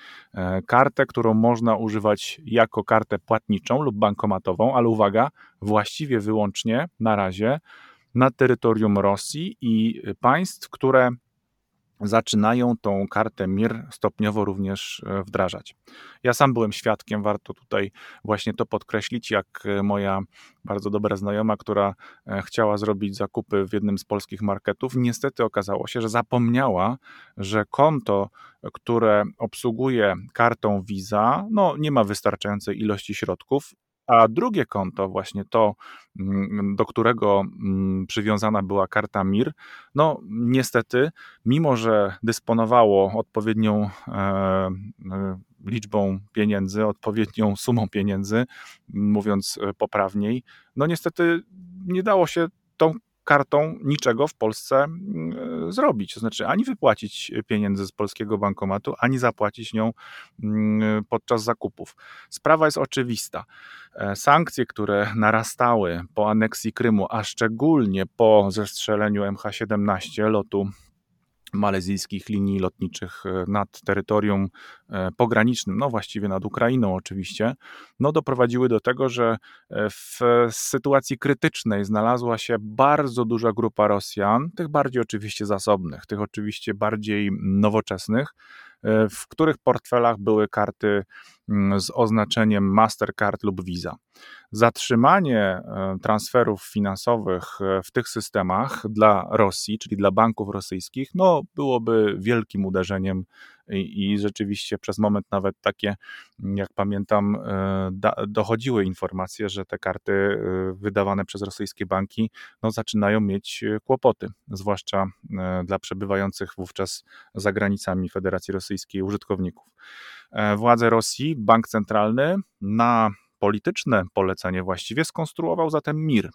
Kartę, którą można używać jako kartę płatniczą lub bankomatową, ale uwaga, właściwie wyłącznie na razie na terytorium Rosji i państw, które zaczynają tą kartę MIR stopniowo również wdrażać. Ja sam byłem świadkiem, warto tutaj właśnie to podkreślić, jak moja bardzo dobra znajoma, która chciała zrobić zakupy w jednym z polskich marketów, niestety okazało się, że zapomniała, że konto, które obsługuje kartą Visa, no nie ma wystarczającej ilości środków, a drugie konto, właśnie to, do którego przywiązana była karta MIR, no niestety, mimo że dysponowało odpowiednią liczbą pieniędzy, odpowiednią sumą pieniędzy, mówiąc poprawniej, no niestety nie dało się tą kartą niczego w Polsce zrobić, to znaczy ani wypłacić pieniędzy z polskiego bankomatu, ani zapłacić nią podczas zakupów. Sprawa jest oczywista. Sankcje, które narastały po aneksji Krymu, a szczególnie po zestrzeleniu MH17 lotu malezyjskich linii lotniczych nad terytorium pogranicznym, no właściwie nad Ukrainą oczywiście, no doprowadziły do tego, że w sytuacji krytycznej znalazła się bardzo duża grupa Rosjan, tych bardziej oczywiście zasobnych, tych oczywiście bardziej nowoczesnych, w których portfelach były karty z oznaczeniem Mastercard lub Visa. Zatrzymanie transferów finansowych w tych systemach dla Rosji, czyli dla banków rosyjskich, no byłoby wielkim uderzeniem i rzeczywiście przez moment nawet takie, jak pamiętam, dochodziły informacje, że te karty wydawane przez rosyjskie banki no, zaczynają mieć kłopoty, zwłaszcza dla przebywających wówczas za granicami Federacji Rosyjskiej użytkowników. Władze Rosji, bank centralny na polityczne polecenie właściwie skonstruował zatem MIR.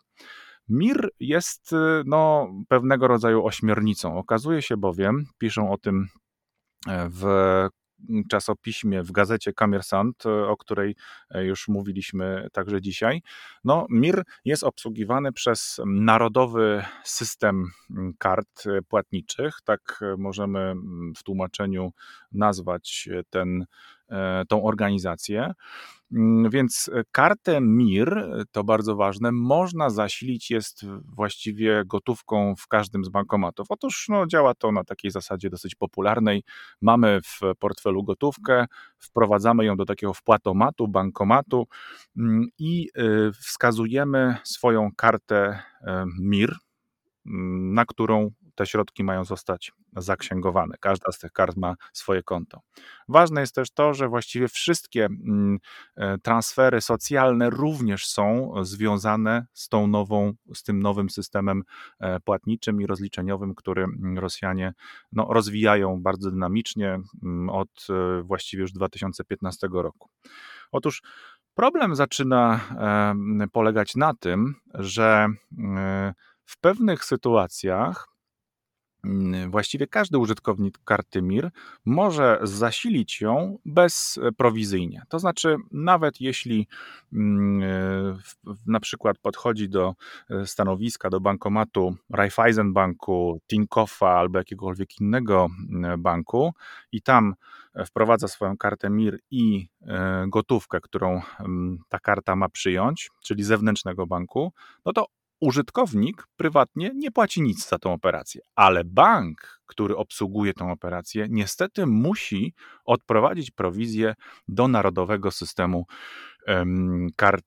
MIR jest no, pewnego rodzaju ośmiornicą. Okazuje się bowiem, piszą o tym w czasopiśmie, w gazecie Kommersant, o której już mówiliśmy także dzisiaj. No, MIR jest obsługiwany przez Narodowy System Kart Płatniczych, tak możemy w tłumaczeniu nazwać tą organizację. Więc kartę MIR, to bardzo ważne, można zasilić jest właściwie gotówką w każdym z bankomatów. Otóż no, działa to na takiej zasadzie dosyć popularnej. Mamy w portfelu gotówkę, wprowadzamy ją do takiego wpłatomatu, bankomatu i wskazujemy swoją kartę MIR, na którą te środki mają zostać zaksięgowane. Każda z tych kart ma swoje konto. Ważne jest też to, że właściwie wszystkie transfery socjalne również są związane z tą nową, z tym nowym systemem płatniczym i rozliczeniowym, który Rosjanie rozwijają bardzo dynamicznie od właściwie już 2015 roku. Otóż problem zaczyna polegać na tym, że w pewnych sytuacjach właściwie każdy użytkownik karty MIR może zasilić ją bezprowizyjnie. To znaczy, nawet jeśli na przykład podchodzi do stanowiska, do bankomatu Raiffeisen Banku, Tinkoffa albo jakiegokolwiek innego banku i tam wprowadza swoją kartę MIR i gotówkę, którą ta karta ma przyjąć, czyli zewnętrznego banku, to użytkownik prywatnie nie płaci nic za tą operację, ale bank, który obsługuje tą operację, niestety musi odprowadzić prowizję do Narodowego Systemu Kart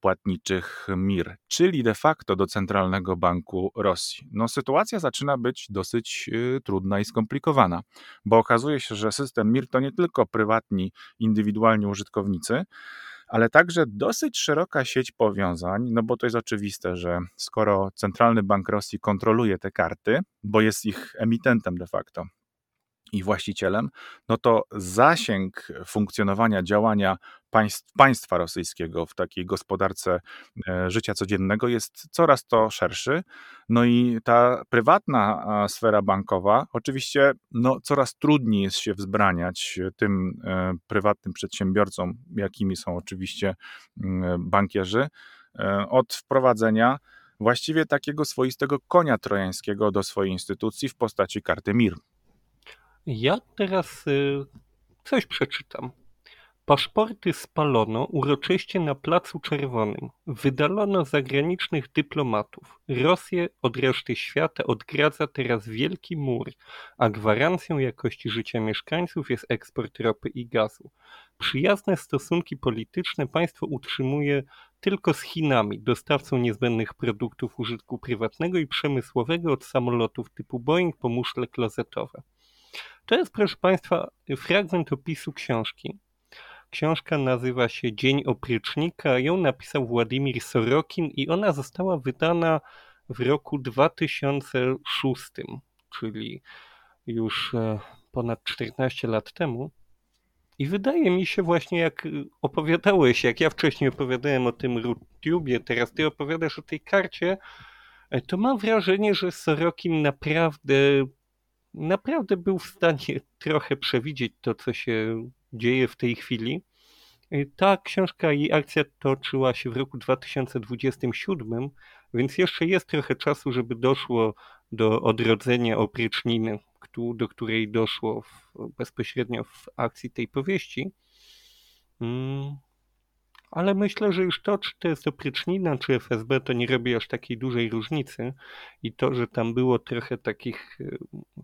Płatniczych MIR, czyli de facto do Centralnego Banku Rosji. Sytuacja zaczyna być dosyć trudna i skomplikowana, bo okazuje się, że system MIR to nie tylko prywatni, indywidualni użytkownicy, ale także dosyć szeroka sieć powiązań, bo to jest oczywiste, że skoro Centralny Bank Rosji kontroluje te karty, bo jest ich emitentem de facto i właścicielem, to zasięg funkcjonowania, działania państwa rosyjskiego w takiej gospodarce życia codziennego jest coraz to szerszy. I ta prywatna sfera bankowa, oczywiście coraz trudniej jest się wzbraniać tym prywatnym przedsiębiorcom, jakimi są oczywiście bankierzy, od wprowadzenia właściwie takiego swoistego konia trojańskiego do swojej instytucji w postaci karty MIR. Ja teraz coś przeczytam. Paszporty spalono uroczyście na Placu Czerwonym. Wydalono zagranicznych dyplomatów. Rosję od reszty świata odgradza teraz wielki mur, a gwarancją jakości życia mieszkańców jest eksport ropy i gazu. Przyjazne stosunki polityczne państwo utrzymuje tylko z Chinami, dostawcą niezbędnych produktów użytku prywatnego i przemysłowego od samolotów typu Boeing po muszle klozetowe. To jest, proszę Państwa, fragment opisu książki. Książka nazywa się Dzień Oprycznika, ją napisał Władimir Sorokin i ona została wydana w roku 2006, czyli już ponad 14 lat temu. I wydaje mi się właśnie, jak opowiadałeś, jak ja wcześniej opowiadałem o tym RuTubie, teraz ty opowiadasz o tej karcie, to mam wrażenie, że Sorokin naprawdę był w stanie trochę przewidzieć to, co się dzieje w tej chwili. Ta książka i akcja toczyła się w roku 2027, więc jeszcze jest trochę czasu, żeby doszło do odrodzenia opryczniny, do której doszło bezpośrednio w akcji tej powieści. Ale myślę, że już to, czy to jest oprycznina, czy FSB, to nie robi aż takiej dużej różnicy i to, że tam było trochę takich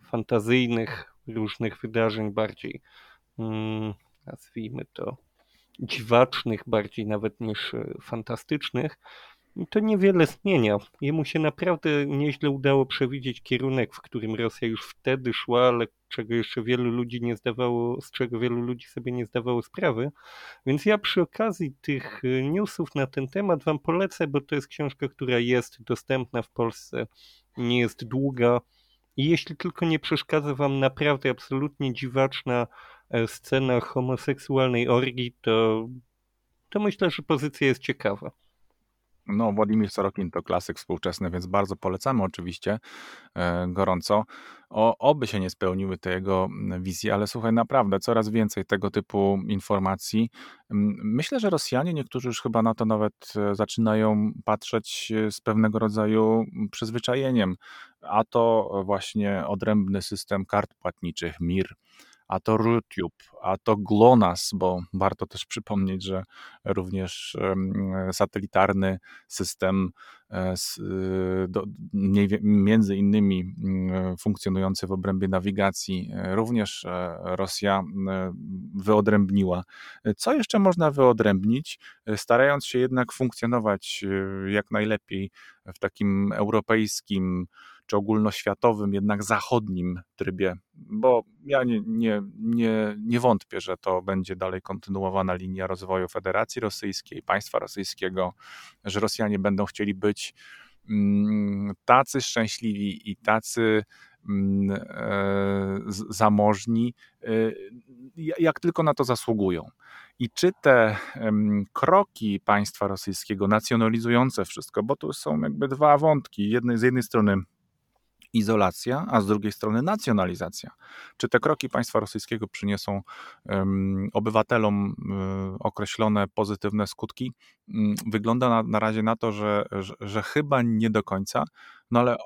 fantazyjnych różnych wydarzeń bardziej, nazwijmy to, dziwacznych bardziej nawet niż fantastycznych, to niewiele zmienia. Jemu się naprawdę nieźle udało przewidzieć kierunek, w którym Rosja już wtedy szła, ale z czego wielu ludzi sobie nie zdawało sprawy. Więc ja przy okazji tych newsów na ten temat wam polecę, bo to jest książka, która jest dostępna w Polsce, nie jest długa i jeśli tylko nie przeszkadza wam naprawdę absolutnie dziwaczna scena homoseksualnej orgii, to myślę, że pozycja jest ciekawa. Władimir Sorokin to klasyk współczesny, więc bardzo polecamy oczywiście gorąco. Oby się nie spełniły te jego wizje, ale słuchaj, naprawdę coraz więcej tego typu informacji. Myślę, że Rosjanie, niektórzy już chyba na to nawet zaczynają patrzeć z pewnego rodzaju przyzwyczajeniem, a to właśnie odrębny system kart płatniczych MIR, a to RuTube, a to Glonass, bo warto też przypomnieć, że również satelitarny system między innymi funkcjonujący w obrębie nawigacji również Rosja wyodrębniła. Co jeszcze można wyodrębnić, starając się jednak funkcjonować jak najlepiej w takim europejskim czy ogólnoświatowym, jednak zachodnim trybie, bo ja nie wątpię, że to będzie dalej kontynuowana linia rozwoju Federacji Rosyjskiej, państwa rosyjskiego, że Rosjanie będą chcieli być tacy szczęśliwi i tacy zamożni, jak tylko na to zasługują. I czy te kroki państwa rosyjskiego nacjonalizujące wszystko, bo tu są jakby dwa wątki, z jednej strony izolacja, a z drugiej strony nacjonalizacja. Czy te kroki państwa rosyjskiego przyniosą obywatelom określone pozytywne skutki? Wygląda na razie na to, że chyba nie do końca, no ale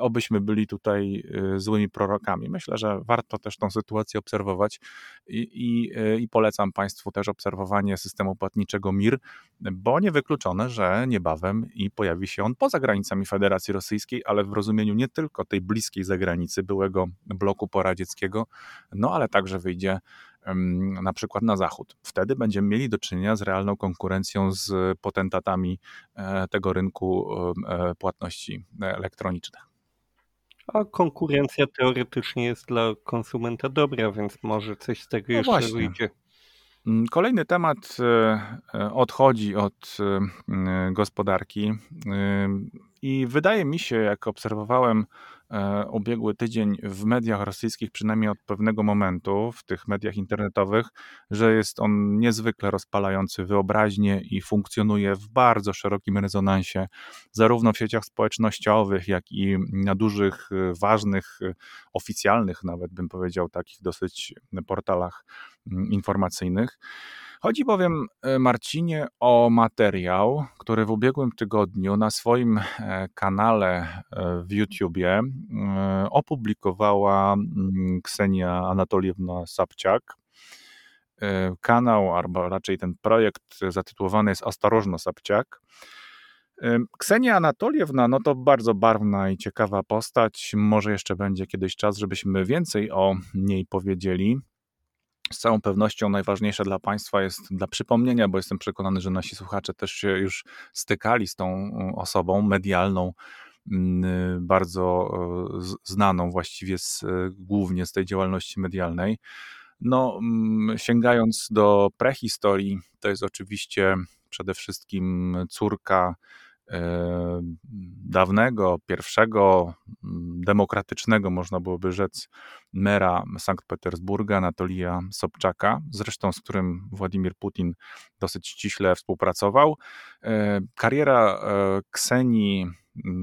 obyśmy byli tutaj złymi prorokami. Myślę, że warto też tą sytuację obserwować i polecam Państwu też obserwowanie systemu płatniczego MIR, bo niewykluczone, że niebawem i pojawi się on poza granicami Federacji Rosyjskiej, ale w rozumieniu nie tylko tej bliskiej zagranicy byłego bloku poradzieckiego, no ale także wyjdzie na przykład na zachód. Wtedy będziemy mieli do czynienia z realną konkurencją z potentatami tego rynku płatności elektronicznych. A konkurencja teoretycznie jest dla konsumenta dobra, więc może coś z tego jeszcze wyjdzie. Kolejny temat odchodzi od gospodarki i wydaje mi się, jak obserwowałem ubiegły tydzień w mediach rosyjskich, przynajmniej od pewnego momentu, w tych mediach internetowych, że jest on niezwykle rozpalający wyobraźnię i funkcjonuje w bardzo szerokim rezonansie, zarówno w sieciach społecznościowych, jak i na dużych, ważnych, oficjalnych nawet bym powiedział, takich dosyć portalach informacyjnych. Chodzi bowiem, Marcinie, o materiał, który w ubiegłym tygodniu na swoim kanale w YouTubie opublikowała Ksenia Anatoliewna Sobczak. Kanał, albo raczej ten projekt zatytułowany jest Ostrożno Sobczak. Ksenia Anatoliewna, no to bardzo barwna i ciekawa postać. Może jeszcze będzie kiedyś czas, żebyśmy więcej o niej powiedzieli. Z całą pewnością najważniejsze dla Państwa jest dla przypomnienia, bo jestem przekonany, że nasi słuchacze też się już stykali z tą osobą medialną, bardzo znaną właściwie głównie z tej działalności medialnej. No, sięgając do prehistorii, to jest oczywiście przede wszystkim córka dawnego, pierwszego demokratycznego, można byłoby rzec, mera Sankt Petersburga, Anatolija Sobczaka, zresztą z którym Władimir Putin dosyć ściśle współpracował. Kariera Ksenii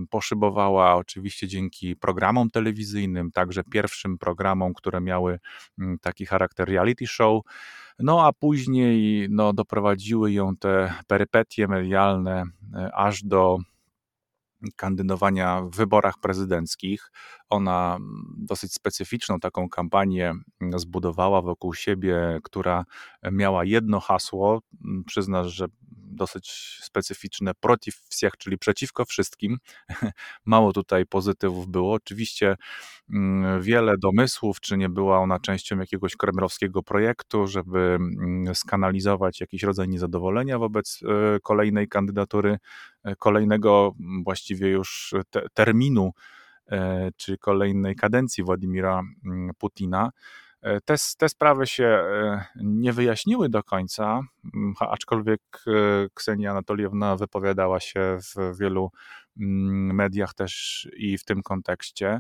poszybowała oczywiście dzięki programom telewizyjnym, także pierwszym programom, które miały taki charakter reality show, no a później doprowadziły ją te perypetie medialne aż do kandydowania w wyborach prezydenckich. Ona dosyć specyficzną taką kampanię zbudowała wokół siebie, która miała jedno hasło, przyznasz, że dosyć specyficzne, protiv wsiech, czyli przeciwko wszystkim. Mało tutaj pozytywów było. Oczywiście wiele domysłów, czy nie była ona częścią jakiegoś kremlowskiego projektu, żeby skanalizować jakiś rodzaj niezadowolenia wobec kolejnej kandydatury, kolejnego właściwie już terminu, czy kolejnej kadencji Władimira Putina. Te sprawy się nie wyjaśniły do końca, aczkolwiek Ksenia Anatoliewna wypowiadała się w wielu mediach też i w tym kontekście.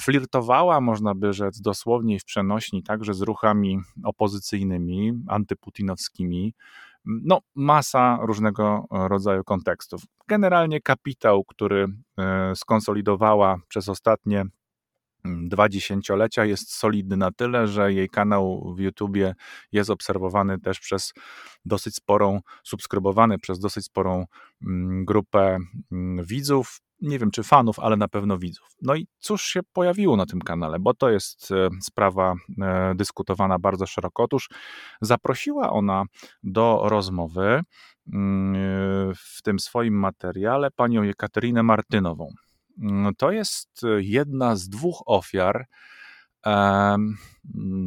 Flirtowała, można by rzec, dosłownie w przenośni także z ruchami opozycyjnymi, antyputinowskimi. No, masa różnego rodzaju kontekstów. Generalnie kapitał, który skonsolidowała przez ostatnie 2 dziesięciolecia, jest solidny na tyle, że jej kanał w YouTubie jest obserwowany też przez dosyć sporą, subskrybowany przez dosyć sporą grupę widzów. Nie wiem, czy fanów, ale na pewno widzów. No i cóż się pojawiło na tym kanale, bo to jest sprawa dyskutowana bardzo szeroko. Otóż zaprosiła ona do rozmowy w tym swoim materiale panią Jekaterinę Martynową. To jest jedna z 2 ofiar,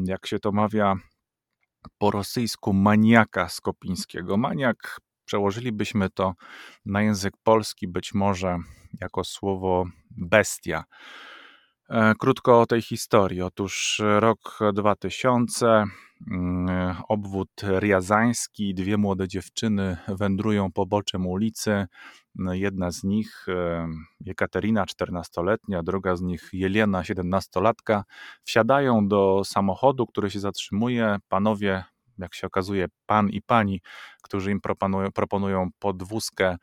jak się to mawia po rosyjsku, maniaka skopińskiego. Maniak, przełożylibyśmy to na język polski, być może jako słowo bestia. Krótko o tej historii. Otóż rok 2000, obwód riazański, dwie młode dziewczyny wędrują po boczem ulicy. Jedna z nich, Jekaterina, 14-letnia, druga z nich, Jelena, 17-latka, wsiadają do samochodu, który się zatrzymuje. Panowie, jak się okazuje, pan i pani, którzy im proponują podwózkę,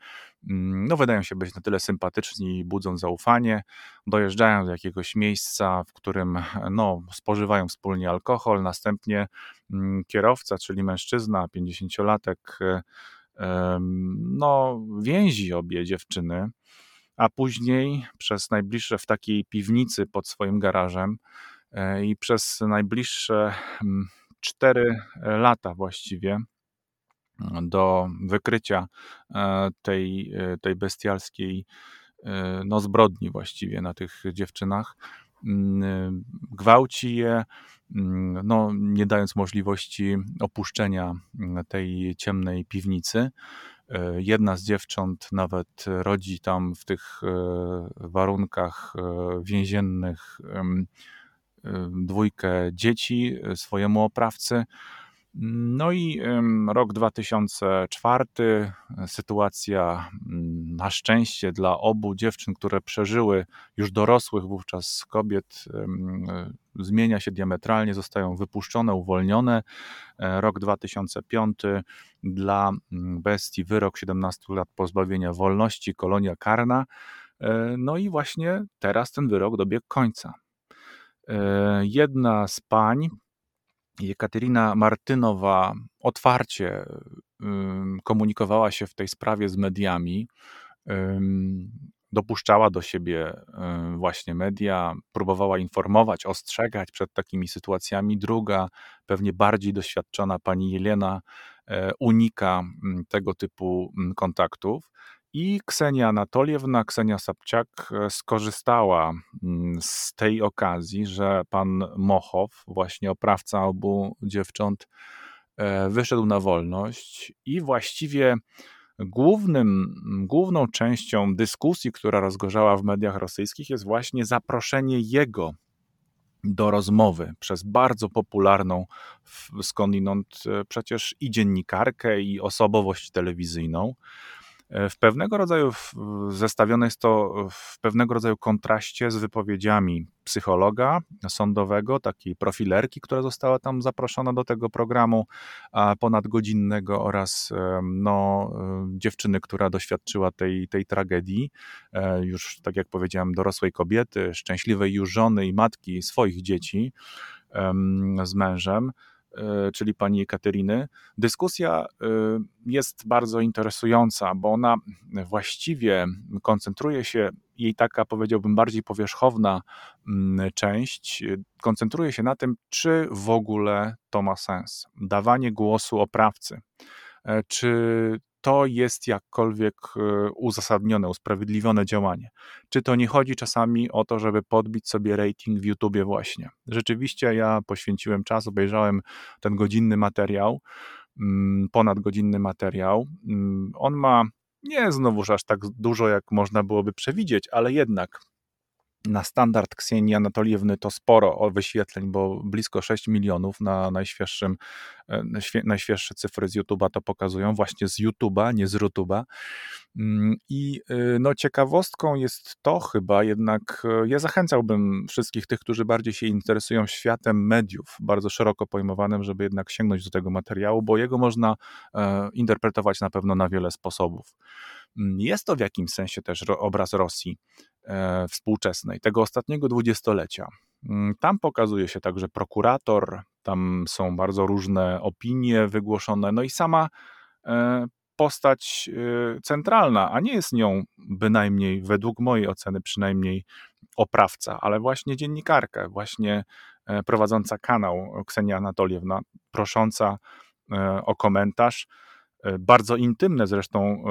no wydają się być na tyle sympatyczni i budzą zaufanie. Dojeżdżają do jakiegoś miejsca, w którym spożywają wspólnie alkohol. Następnie kierowca, czyli mężczyzna, 50-latek, więzi obie dziewczyny, a później przez najbliższe w takiej piwnicy pod swoim garażem i przez najbliższe 4 lata właściwie do wykrycia tej bestialskiej zbrodni właściwie na tych dziewczynach. Gwałci je, nie dając możliwości opuszczenia tej ciemnej piwnicy. Jedna z dziewcząt nawet rodzi tam w tych warunkach więziennych dwójkę dzieci swojemu oprawcy. No i rok 2004, sytuacja na szczęście dla obu dziewczyn, które przeżyły, już dorosłych wówczas kobiet, zmienia się diametralnie, zostają wypuszczone, uwolnione. Rok 2005, dla bestii wyrok 17 lat pozbawienia wolności, kolonia karna. No i właśnie teraz ten wyrok dobiegł końca. Jedna z pań, Jekaterina Martynowa, otwarcie komunikowała się w tej sprawie z mediami, dopuszczała do siebie właśnie media, próbowała informować, ostrzegać przed takimi sytuacjami. Druga, pewnie bardziej doświadczona pani Jelena, unika tego typu kontaktów. I Ksenia Anatoliewna, Ksenia Sobczak skorzystała z tej okazji, że pan Mochow, właśnie oprawca obu dziewcząt, wyszedł na wolność i właściwie główną częścią dyskusji, która rozgorzała w mediach rosyjskich, jest właśnie zaproszenie jego do rozmowy przez bardzo popularną skądinąd przecież i dziennikarkę, i osobowość telewizyjną. Zestawione jest to w pewnego rodzaju kontraście z wypowiedziami psychologa sądowego, takiej profilerki, która została tam zaproszona do tego programu ponadgodzinnego, oraz dziewczyny, która doświadczyła tej tragedii, już tak jak powiedziałem, dorosłej kobiety, szczęśliwej już żony i matki swoich dzieci z mężem, czyli pani Jekateryny. Dyskusja jest bardzo interesująca, bo ona właściwie koncentruje się, jej taka, powiedziałbym, bardziej powierzchowna część, koncentruje się na tym, czy w ogóle to ma sens. Dawanie głosu oprawcy. Czy to jest jakkolwiek uzasadnione, usprawiedliwione działanie. Czy to nie chodzi czasami o to, żeby podbić sobie rating w YouTubie właśnie. Rzeczywiście ja poświęciłem czas, obejrzałem ten ponadgodzinny materiał. On ma nie znowuż aż tak dużo, jak można byłoby przewidzieć, ale jednak na standard Ksenii Anatoliewny to sporo wyświetleń, bo blisko 6 milionów na najświeższe cyfry z YouTube'a to pokazują, właśnie z YouTube'a, nie z RuTube'a. I ciekawostką jest to chyba jednak, ja zachęcałbym wszystkich tych, którzy bardziej się interesują światem mediów, bardzo szeroko pojmowanym, żeby jednak sięgnąć do tego materiału, bo jego można interpretować na pewno na wiele sposobów. Jest to w jakimś sensie też obraz Rosji współczesnej, tego ostatniego 20-lecia. Tam pokazuje się także prokurator, tam są bardzo różne opinie wygłoszone, i sama postać centralna, a nie jest nią bynajmniej, według mojej oceny przynajmniej, oprawca, ale właśnie dziennikarka, właśnie prowadząca kanał Ksenia Anatoliewna, prosząca o komentarz. Bardzo intymne zresztą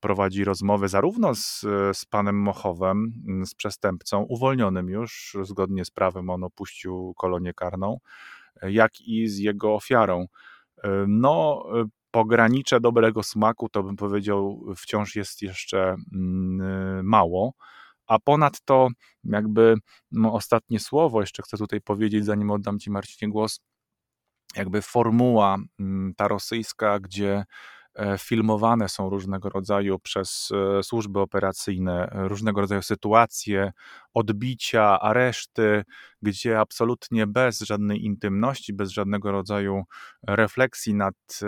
prowadzi rozmowy zarówno z panem Mochowem, z przestępcą uwolnionym już, zgodnie z prawem on opuścił kolonię karną, jak i z jego ofiarą. pogranicze dobrego smaku, to bym powiedział, wciąż jest jeszcze mało. A ponadto jakby ostatnie słowo jeszcze chcę tutaj powiedzieć, zanim oddam Ci, Marcinie, głos, jakby formuła ta rosyjska, gdzie filmowane są różnego rodzaju przez służby operacyjne, różnego rodzaju sytuacje, odbicia, areszty, gdzie absolutnie bez żadnej intymności, bez żadnego rodzaju refleksji nad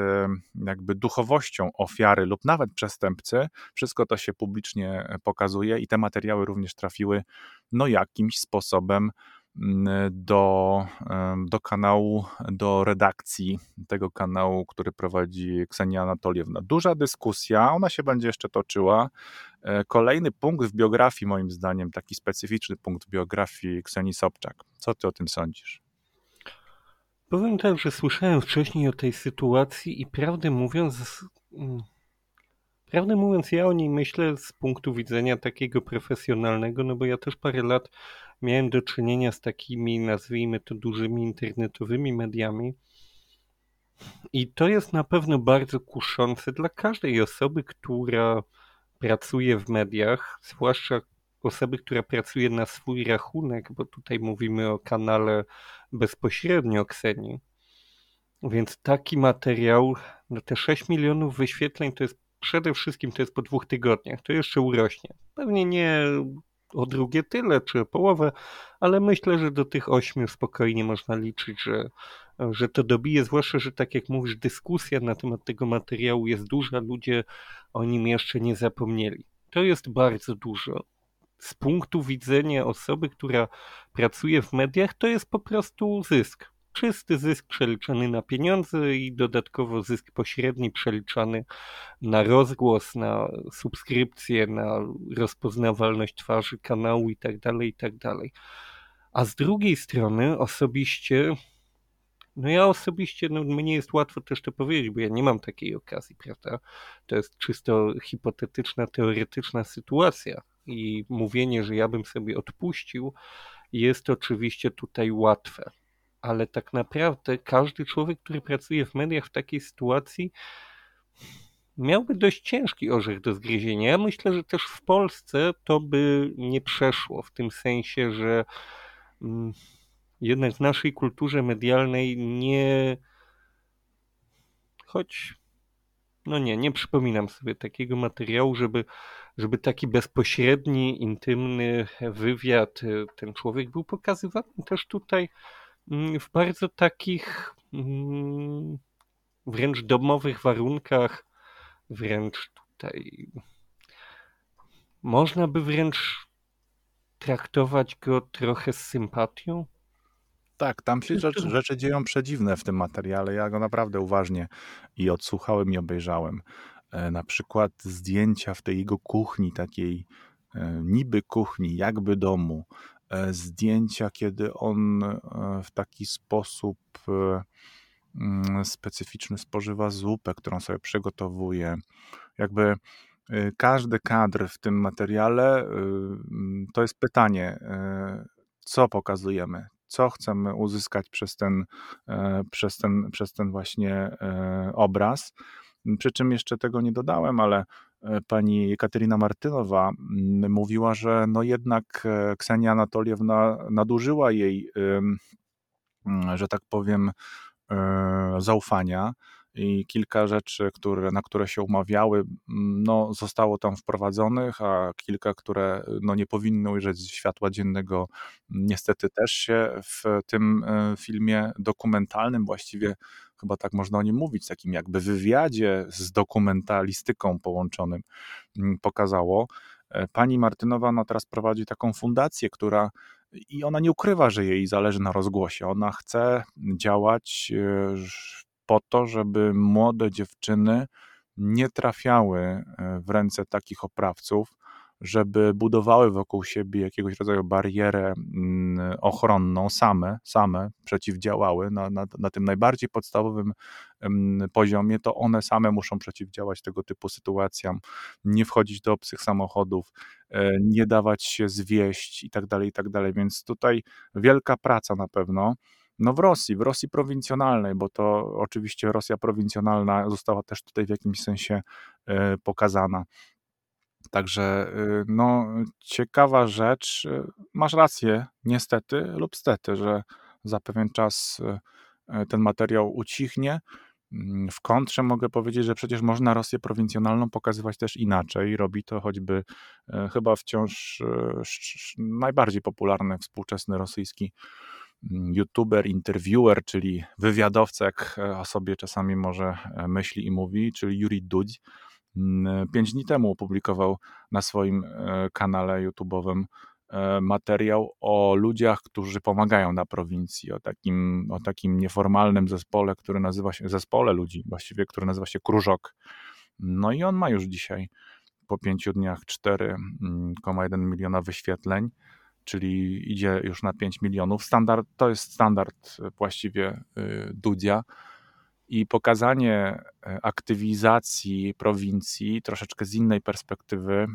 jakby duchowością ofiary lub nawet przestępcy, wszystko to się publicznie pokazuje i te materiały również trafiły jakimś sposobem do kanału, do redakcji tego kanału, który prowadzi Ksenia Anatoliewna. Duża dyskusja, ona się będzie jeszcze toczyła. Kolejny punkt w biografii, moim zdaniem, taki specyficzny punkt w biografii Ksenii Sobczak. Co ty o tym sądzisz? Powiem tak, że słyszałem wcześniej o tej sytuacji i prawdę mówiąc, ja o niej myślę z punktu widzenia takiego profesjonalnego, bo ja też parę lat miałem do czynienia z takimi, nazwijmy to, dużymi internetowymi mediami i to jest na pewno bardzo kuszące dla każdej osoby, która pracuje w mediach, zwłaszcza osoby, która pracuje na swój rachunek, bo tutaj mówimy o kanale bezpośrednio Ksenii, więc taki materiał, te 6 milionów wyświetleń to jest przede wszystkim, to jest po 2 tygodniach, to jeszcze urośnie, pewnie nie o drugie tyle, czy połowę, ale myślę, że do tych 8 spokojnie można liczyć, że to dobije, zwłaszcza, że tak jak mówisz, dyskusja na temat tego materiału jest duża, ludzie o nim jeszcze nie zapomnieli. To jest bardzo dużo. Z punktu widzenia osoby, która pracuje w mediach, to jest po prostu zysk. Czysty zysk przeliczany na pieniądze i dodatkowo zysk pośredni przeliczany na rozgłos, na subskrypcję, na rozpoznawalność twarzy kanału itd. A z drugiej strony osobiście, mnie jest łatwo też to powiedzieć, bo ja nie mam takiej okazji, prawda? To jest czysto hipotetyczna, teoretyczna sytuacja i mówienie, że ja bym sobie odpuścił, jest oczywiście tutaj łatwe. Ale tak naprawdę każdy człowiek, który pracuje w mediach w takiej sytuacji, miałby dość ciężki orzech do zgryzienia. Ja myślę, że też w Polsce to by nie przeszło, w tym sensie, że jednak w naszej kulturze medialnej nie przypominam sobie takiego materiału, żeby taki bezpośredni, intymny wywiad, ten człowiek był pokazywany też tutaj w bardzo takich wręcz domowych warunkach, wręcz tutaj można by wręcz traktować go trochę z sympatią. Tak, tam się rzeczy dzieją przedziwne w tym materiale. Ja go naprawdę uważnie i odsłuchałem i obejrzałem. Na przykład zdjęcia w tej jego kuchni, takiej niby kuchni, jakby domu. Zdjęcia, kiedy on w taki sposób specyficzny spożywa zupę, którą sobie przygotowuje. Jakby każdy kadr w tym materiale to jest pytanie, co pokazujemy, co chcemy uzyskać przez ten właśnie obraz. Przy czym jeszcze tego nie dodałem, ale pani Jekaterina Martynowa mówiła, że jednak Ksenia Anatoliewna nadużyła jej, że tak powiem, zaufania i kilka rzeczy, na które się umawiały, zostało tam wprowadzonych, a kilka, które nie powinny ujrzeć światła dziennego, niestety też się w tym filmie dokumentalnym, właściwie chyba tak można o nim mówić, takim jakby wywiadzie z dokumentalistyką połączonym, pokazało. Pani Martynowa teraz prowadzi taką fundację, która i ona nie ukrywa, że jej zależy na rozgłosie. Ona chce działać po to, żeby młode dziewczyny nie trafiały w ręce takich oprawców, żeby budowały wokół siebie jakiegoś rodzaju barierę ochronną, same przeciwdziałały na tym najbardziej podstawowym poziomie, to one same muszą przeciwdziałać tego typu sytuacjom, nie wchodzić do obcych samochodów, nie dawać się zwieść i tak dalej, i tak dalej. Więc tutaj wielka praca na pewno. No w Rosji prowincjonalnej, bo to oczywiście Rosja prowincjonalna została też tutaj w jakimś sensie pokazana. Także no ciekawa rzecz, masz rację niestety lub stety, że za pewien czas ten materiał ucichnie. W kontrze mogę powiedzieć, że przecież można Rosję prowincjonalną pokazywać też inaczej. Robi to choćby chyba wciąż najbardziej popularny współczesny rosyjski youtuber, interviewer, czyli wywiadowca, jak o sobie czasami może myśli i mówi, czyli Jurij Dud. 5 dni temu opublikował na swoim kanale YouTube'owym materiał o ludziach, którzy pomagają na prowincji, o takim nieformalnym zespole, który nazywa się, zespole ludzi właściwie, który nazywa się Krużok. No i on ma już dzisiaj po 5 dniach 4,1 miliona wyświetleń, czyli idzie już na 5 milionów. To jest standard właściwie Dudzia. I pokazanie aktywizacji prowincji troszeczkę z innej perspektywy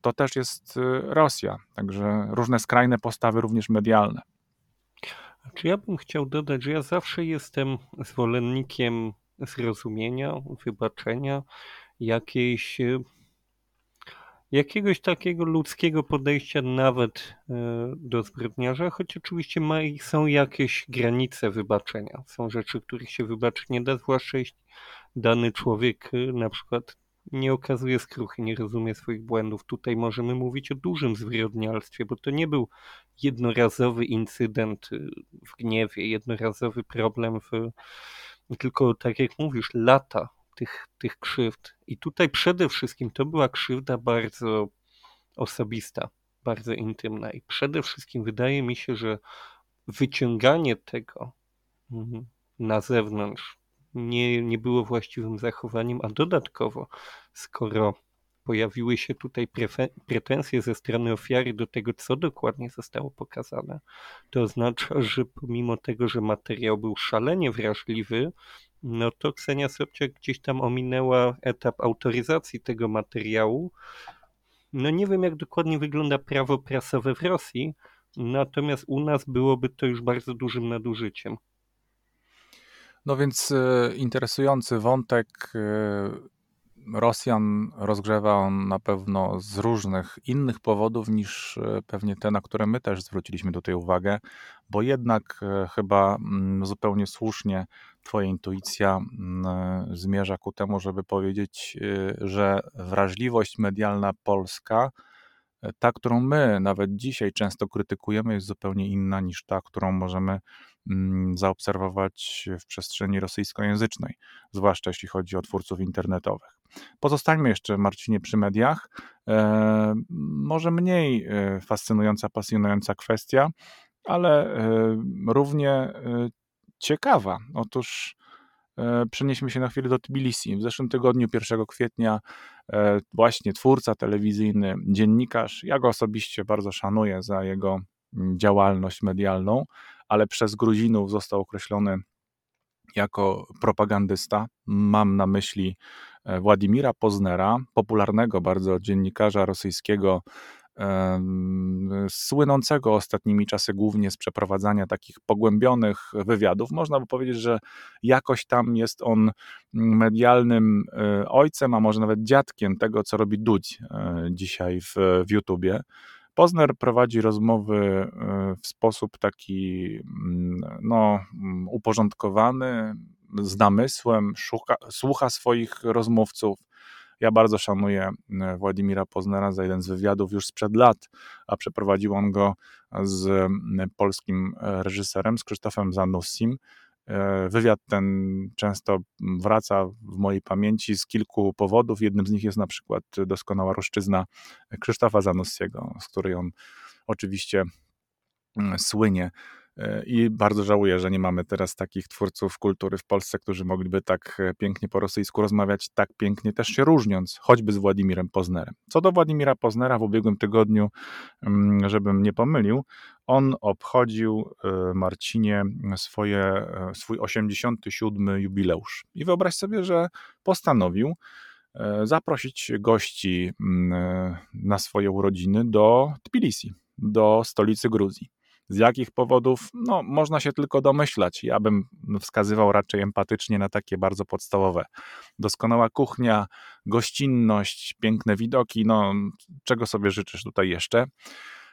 to też jest Rosja. Także różne skrajne postawy, również medialne. Czy ja bym chciał dodać, że ja zawsze jestem zwolennikiem zrozumienia, wybaczenia, jakiegoś takiego ludzkiego podejścia nawet do zbrodniarza, choć oczywiście są jakieś granice wybaczenia. Są rzeczy, których się wybaczyć nie da, zwłaszcza jeśli dany człowiek na przykład nie okazuje skruchy, nie rozumie swoich błędów. Tutaj możemy mówić o dużym zwyrodnialstwie, bo to nie był jednorazowy incydent w gniewie, jednorazowy problem, tylko tak jak mówisz, lata tych krzywd. I tutaj przede wszystkim to była krzywda bardzo osobista, bardzo intymna. I przede wszystkim wydaje mi się, że wyciąganie tego na zewnątrz nie było właściwym zachowaniem, a dodatkowo, skoro pojawiły się tutaj pretensje ze strony ofiary do tego, co dokładnie zostało pokazane, to oznacza, że pomimo tego, że materiał był szalenie wrażliwy, no to Ksenia Sobczak gdzieś tam ominęła etap autoryzacji tego materiału. No nie wiem, jak dokładnie wygląda prawo prasowe w Rosji, natomiast u nas byłoby to już bardzo dużym nadużyciem. No więc interesujący wątek Rosjan, rozgrzewa on na pewno z różnych innych powodów niż pewnie te, na które my też zwróciliśmy tutaj uwagę, bo jednak chyba zupełnie słusznie twoja intuicja zmierza ku temu, żeby powiedzieć, że wrażliwość medialna polska, ta, którą my nawet dzisiaj często krytykujemy, jest zupełnie inna niż ta, którą możemy zaobserwować w przestrzeni rosyjskojęzycznej, zwłaszcza jeśli chodzi o twórców internetowych. Pozostańmy jeszcze, Marcinie, przy mediach. Może mniej fascynująca, pasjonująca kwestia, ale równie ciekawa. Otóż przenieśmy się na chwilę do Tbilisi. W zeszłym tygodniu, 1 kwietnia, właśnie twórca telewizyjny, dziennikarz, ja go osobiście bardzo szanuję za jego działalność medialną, ale przez Gruzinów został określony jako propagandysta. Mam na myśli Władimira Poznera, popularnego bardzo dziennikarza rosyjskiego, słynącego ostatnimi czasy głównie z przeprowadzania takich pogłębionych wywiadów. Można by powiedzieć, że jakoś tam jest on medialnym ojcem, a może nawet dziadkiem tego, co robi Dudź dzisiaj w YouTubie. Pozner prowadzi rozmowy w sposób taki uporządkowany, z namysłem, słucha swoich rozmówców. Ja bardzo szanuję Władimira Poznera za jeden z wywiadów już sprzed lat, a przeprowadził on go z polskim reżyserem, z Krzysztofem Zanussim. Wywiad ten często wraca w mojej pamięci z kilku powodów. Jednym z nich jest na przykład doskonała ruszczyzna Krzysztofa Zanussiego, z której on oczywiście słynie. I bardzo żałuję, że nie mamy teraz takich twórców kultury w Polsce, którzy mogliby tak pięknie po rosyjsku rozmawiać, tak pięknie też się różniąc, choćby z Władimirem Poznerem. Co do Władimira Poznera, w ubiegłym tygodniu, żebym nie pomylił, on obchodził, Marcinie, swój 87. jubileusz. I wyobraź sobie, że postanowił zaprosić gości na swoje urodziny do Tbilisi, do stolicy Gruzji. Z jakich powodów? No, można się tylko domyślać. Ja bym wskazywał raczej empatycznie na takie bardzo podstawowe. Doskonała kuchnia, gościnność, piękne widoki, no czego sobie życzysz tutaj jeszcze?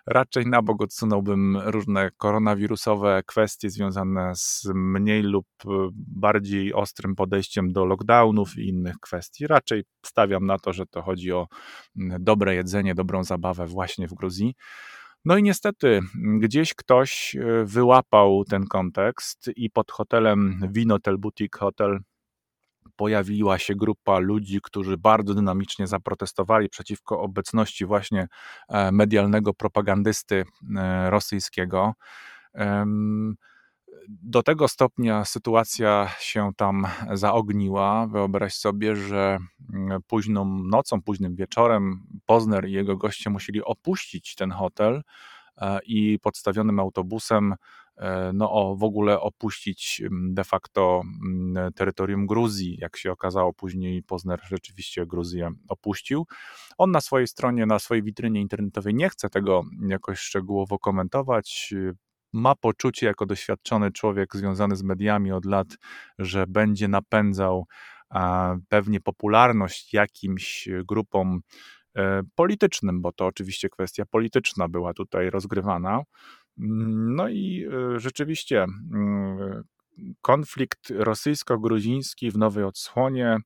Raczej na bok odsunąłbym różne koronawirusowe kwestie związane z mniej lub bardziej ostrym podejściem do lockdownów i innych kwestii. Raczej stawiam na to, że to chodzi o dobre jedzenie, dobrą zabawę właśnie w Gruzji. No i niestety gdzieś ktoś wyłapał ten kontekst i pod hotelem Winotel Boutique Hotel pojawiła się grupa ludzi, którzy bardzo dynamicznie zaprotestowali przeciwko obecności właśnie medialnego propagandysty rosyjskiego. Do tego stopnia sytuacja się tam zaogniła. Wyobraź sobie, że późną nocą, późnym wieczorem Pozner i jego goście musieli opuścić ten hotel i podstawionym autobusem w ogóle opuścić de facto terytorium Gruzji. Jak się okazało później, Pozner rzeczywiście Gruzję opuścił. On na swojej stronie, na swojej witrynie internetowej nie chce tego jakoś szczegółowo komentować. Ma poczucie jako doświadczony człowiek związany z mediami od lat, że będzie napędzał pewnie popularność jakimś grupom politycznym, bo to oczywiście kwestia polityczna była tutaj rozgrywana. No i rzeczywiście konflikt rosyjsko-gruziński w nowej odsłonie.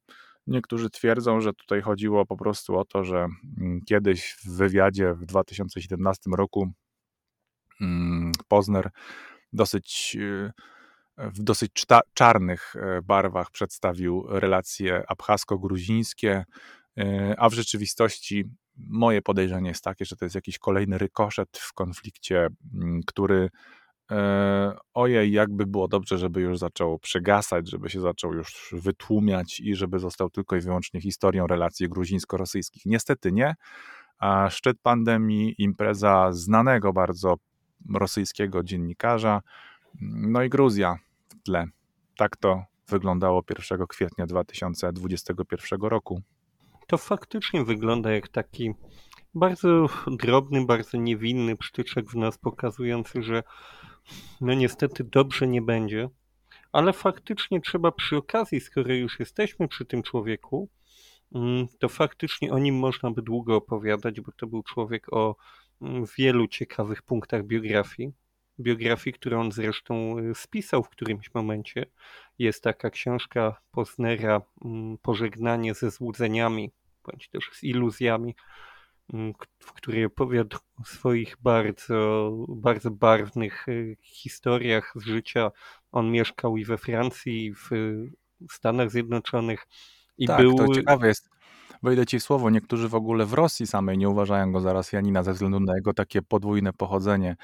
Niektórzy twierdzą, że tutaj chodziło po prostu o to, że kiedyś w wywiadzie w 2017 roku Pozner w dosyć czarnych barwach przedstawił relacje abchasko-gruzińskie, a w rzeczywistości moje podejrzenie jest takie, że to jest jakiś kolejny rykoszet w konflikcie, który jakby było dobrze, żeby już zaczął przegasać, żeby się zaczął już wytłumiać i żeby został tylko i wyłącznie historią relacji gruzińsko-rosyjskich. Niestety nie. A szczyt pandemii, impreza znanego bardzo rosyjskiego dziennikarza, no i Gruzja w tle. Tak to wyglądało 1 kwietnia 2021 roku. To faktycznie wygląda jak taki bardzo drobny, bardzo niewinny psztyczek w nas pokazujący, że no niestety dobrze nie będzie, ale faktycznie trzeba przy okazji, skoro już jesteśmy przy tym człowieku, to faktycznie o nim można by długo opowiadać, bo to był człowiek o wielu ciekawych punktach biografii, którą on zresztą spisał w którymś momencie. Jest taka książka Poznera, Pożegnanie ze złudzeniami, bądź też z iluzjami, w której opowiada o swoich bardzo, bardzo barwnych historiach z życia. On mieszkał i we Francji, i w Stanach Zjednoczonych. To ciekawe jest, wejdę ci w słowo, niektórzy w ogóle w Rosji samej nie uważają go za Rosjanina ze względu na jego takie podwójne pochodzenie.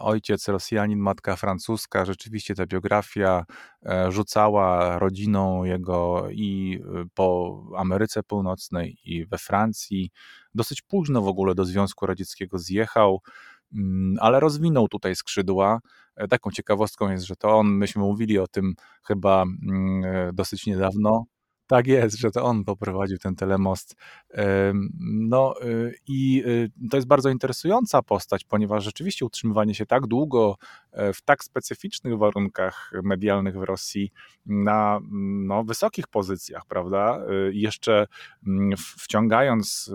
Ojciec Rosjanin, matka francuska, rzeczywiście ta biografia rzucała rodziną jego i po Ameryce Północnej i we Francji. Dosyć późno w ogóle do Związku Radzieckiego zjechał, ale rozwinął tutaj skrzydła. Taką ciekawostką jest, że to on, myśmy mówili o tym chyba dosyć niedawno, tak jest, że to on poprowadził ten telemost. No i to jest bardzo interesująca postać, ponieważ rzeczywiście utrzymywanie się tak długo w tak specyficznych warunkach medialnych w Rosji na wysokich pozycjach, prawda? Jeszcze wciągając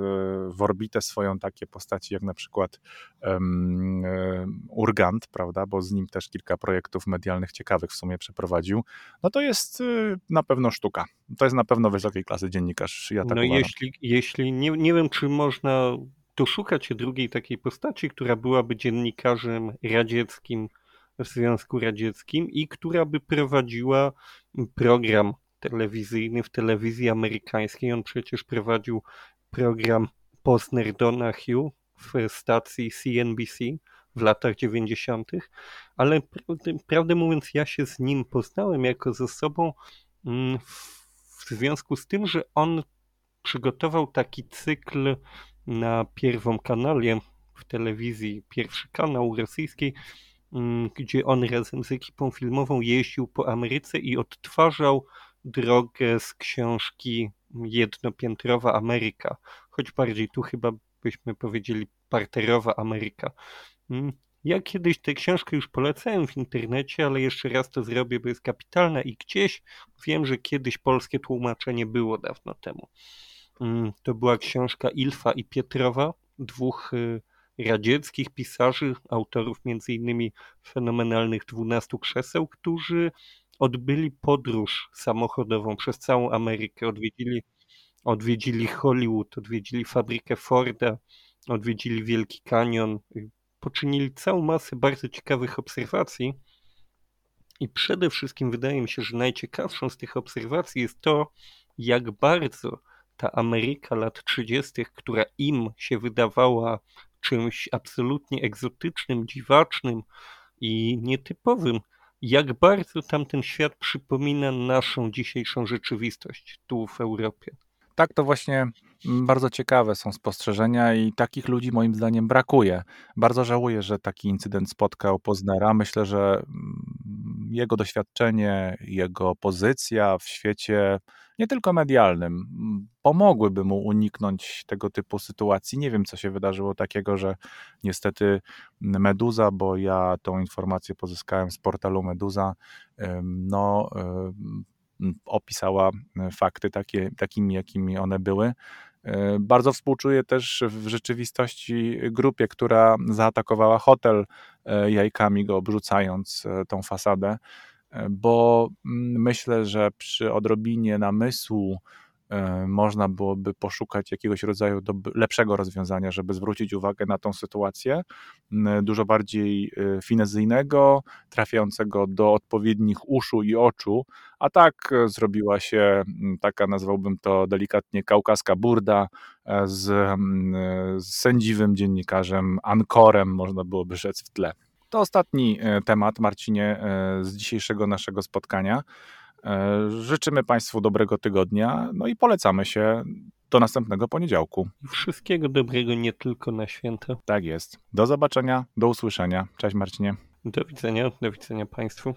w orbitę swoją takie postaci jak na przykład Urgant, prawda? Bo z nim też kilka projektów medialnych ciekawych w sumie przeprowadził. No to jest na pewno sztuka. To jest na pewno wysokiej klasy dziennikarz. Ja tak uważam. Jeśli nie wiem, czy można doszukać się drugiej takiej postaci, która byłaby dziennikarzem radzieckim w Związku Radzieckim i która by prowadziła program telewizyjny w telewizji amerykańskiej. On przecież prowadził program Pozner Donahue w stacji CNBC w latach 90., ale prawdę mówiąc ja się z nim poznałem jako ze sobą w związku z tym, że on przygotował taki cykl na Pierwszym Kanale w telewizji Pierwszy Kanał rosyjskiej, gdzie on razem z ekipą filmową jeździł po Ameryce i odtwarzał drogę z książki Jednopiętrowa Ameryka, choć bardziej tu chyba byśmy powiedzieli Parterowa Ameryka. Ja kiedyś tę książkę już polecałem w internecie, ale jeszcze raz to zrobię, bo jest kapitalna i gdzieś wiem, że kiedyś polskie tłumaczenie było dawno temu. To była książka Ilfa i Pietrowa, dwóch radzieckich pisarzy, autorów m.in. fenomenalnych 12 krzeseł, którzy odbyli podróż samochodową przez całą Amerykę. Odwiedzili Hollywood, odwiedzili fabrykę Forda, odwiedzili Wielki Kanion, poczynili całą masę bardzo ciekawych obserwacji i przede wszystkim wydaje mi się, że najciekawszą z tych obserwacji jest to, jak bardzo ta Ameryka lat 30., która im się wydawała czymś absolutnie egzotycznym, dziwacznym i nietypowym, jak bardzo tamten świat przypomina naszą dzisiejszą rzeczywistość tu w Europie. Tak, to właśnie bardzo ciekawe są spostrzeżenia i takich ludzi moim zdaniem brakuje. Bardzo żałuję, że taki incydent spotkał Poznera. Myślę, że jego doświadczenie, jego pozycja w świecie nie tylko medialnym pomogłyby mu uniknąć tego typu sytuacji. Nie wiem, co się wydarzyło takiego, że niestety Meduza, bo ja tą informację pozyskałem z portalu Meduza, no opisała fakty takimi, jakimi one były. Bardzo współczuję też w rzeczywistości grupie, która zaatakowała hotel, jajkami go obrzucając, tą fasadę, bo myślę, że przy odrobinie namysłu można byłoby poszukać jakiegoś rodzaju lepszego rozwiązania, żeby zwrócić uwagę na tą sytuację, dużo bardziej finezyjnego, trafiającego do odpowiednich uszu i oczu, a tak zrobiła się taka, nazwałbym to delikatnie, kaukaska burda z sędziwym dziennikarzem, ankorem, można byłoby rzec, w tle. To ostatni temat, Marcinie, z dzisiejszego naszego spotkania. Życzymy Państwu dobrego tygodnia, no i polecamy się do następnego poniedziałku. Wszystkiego dobrego, nie tylko na święta. Tak jest. Do zobaczenia, do usłyszenia. Cześć Marcinie. Do widzenia Państwu.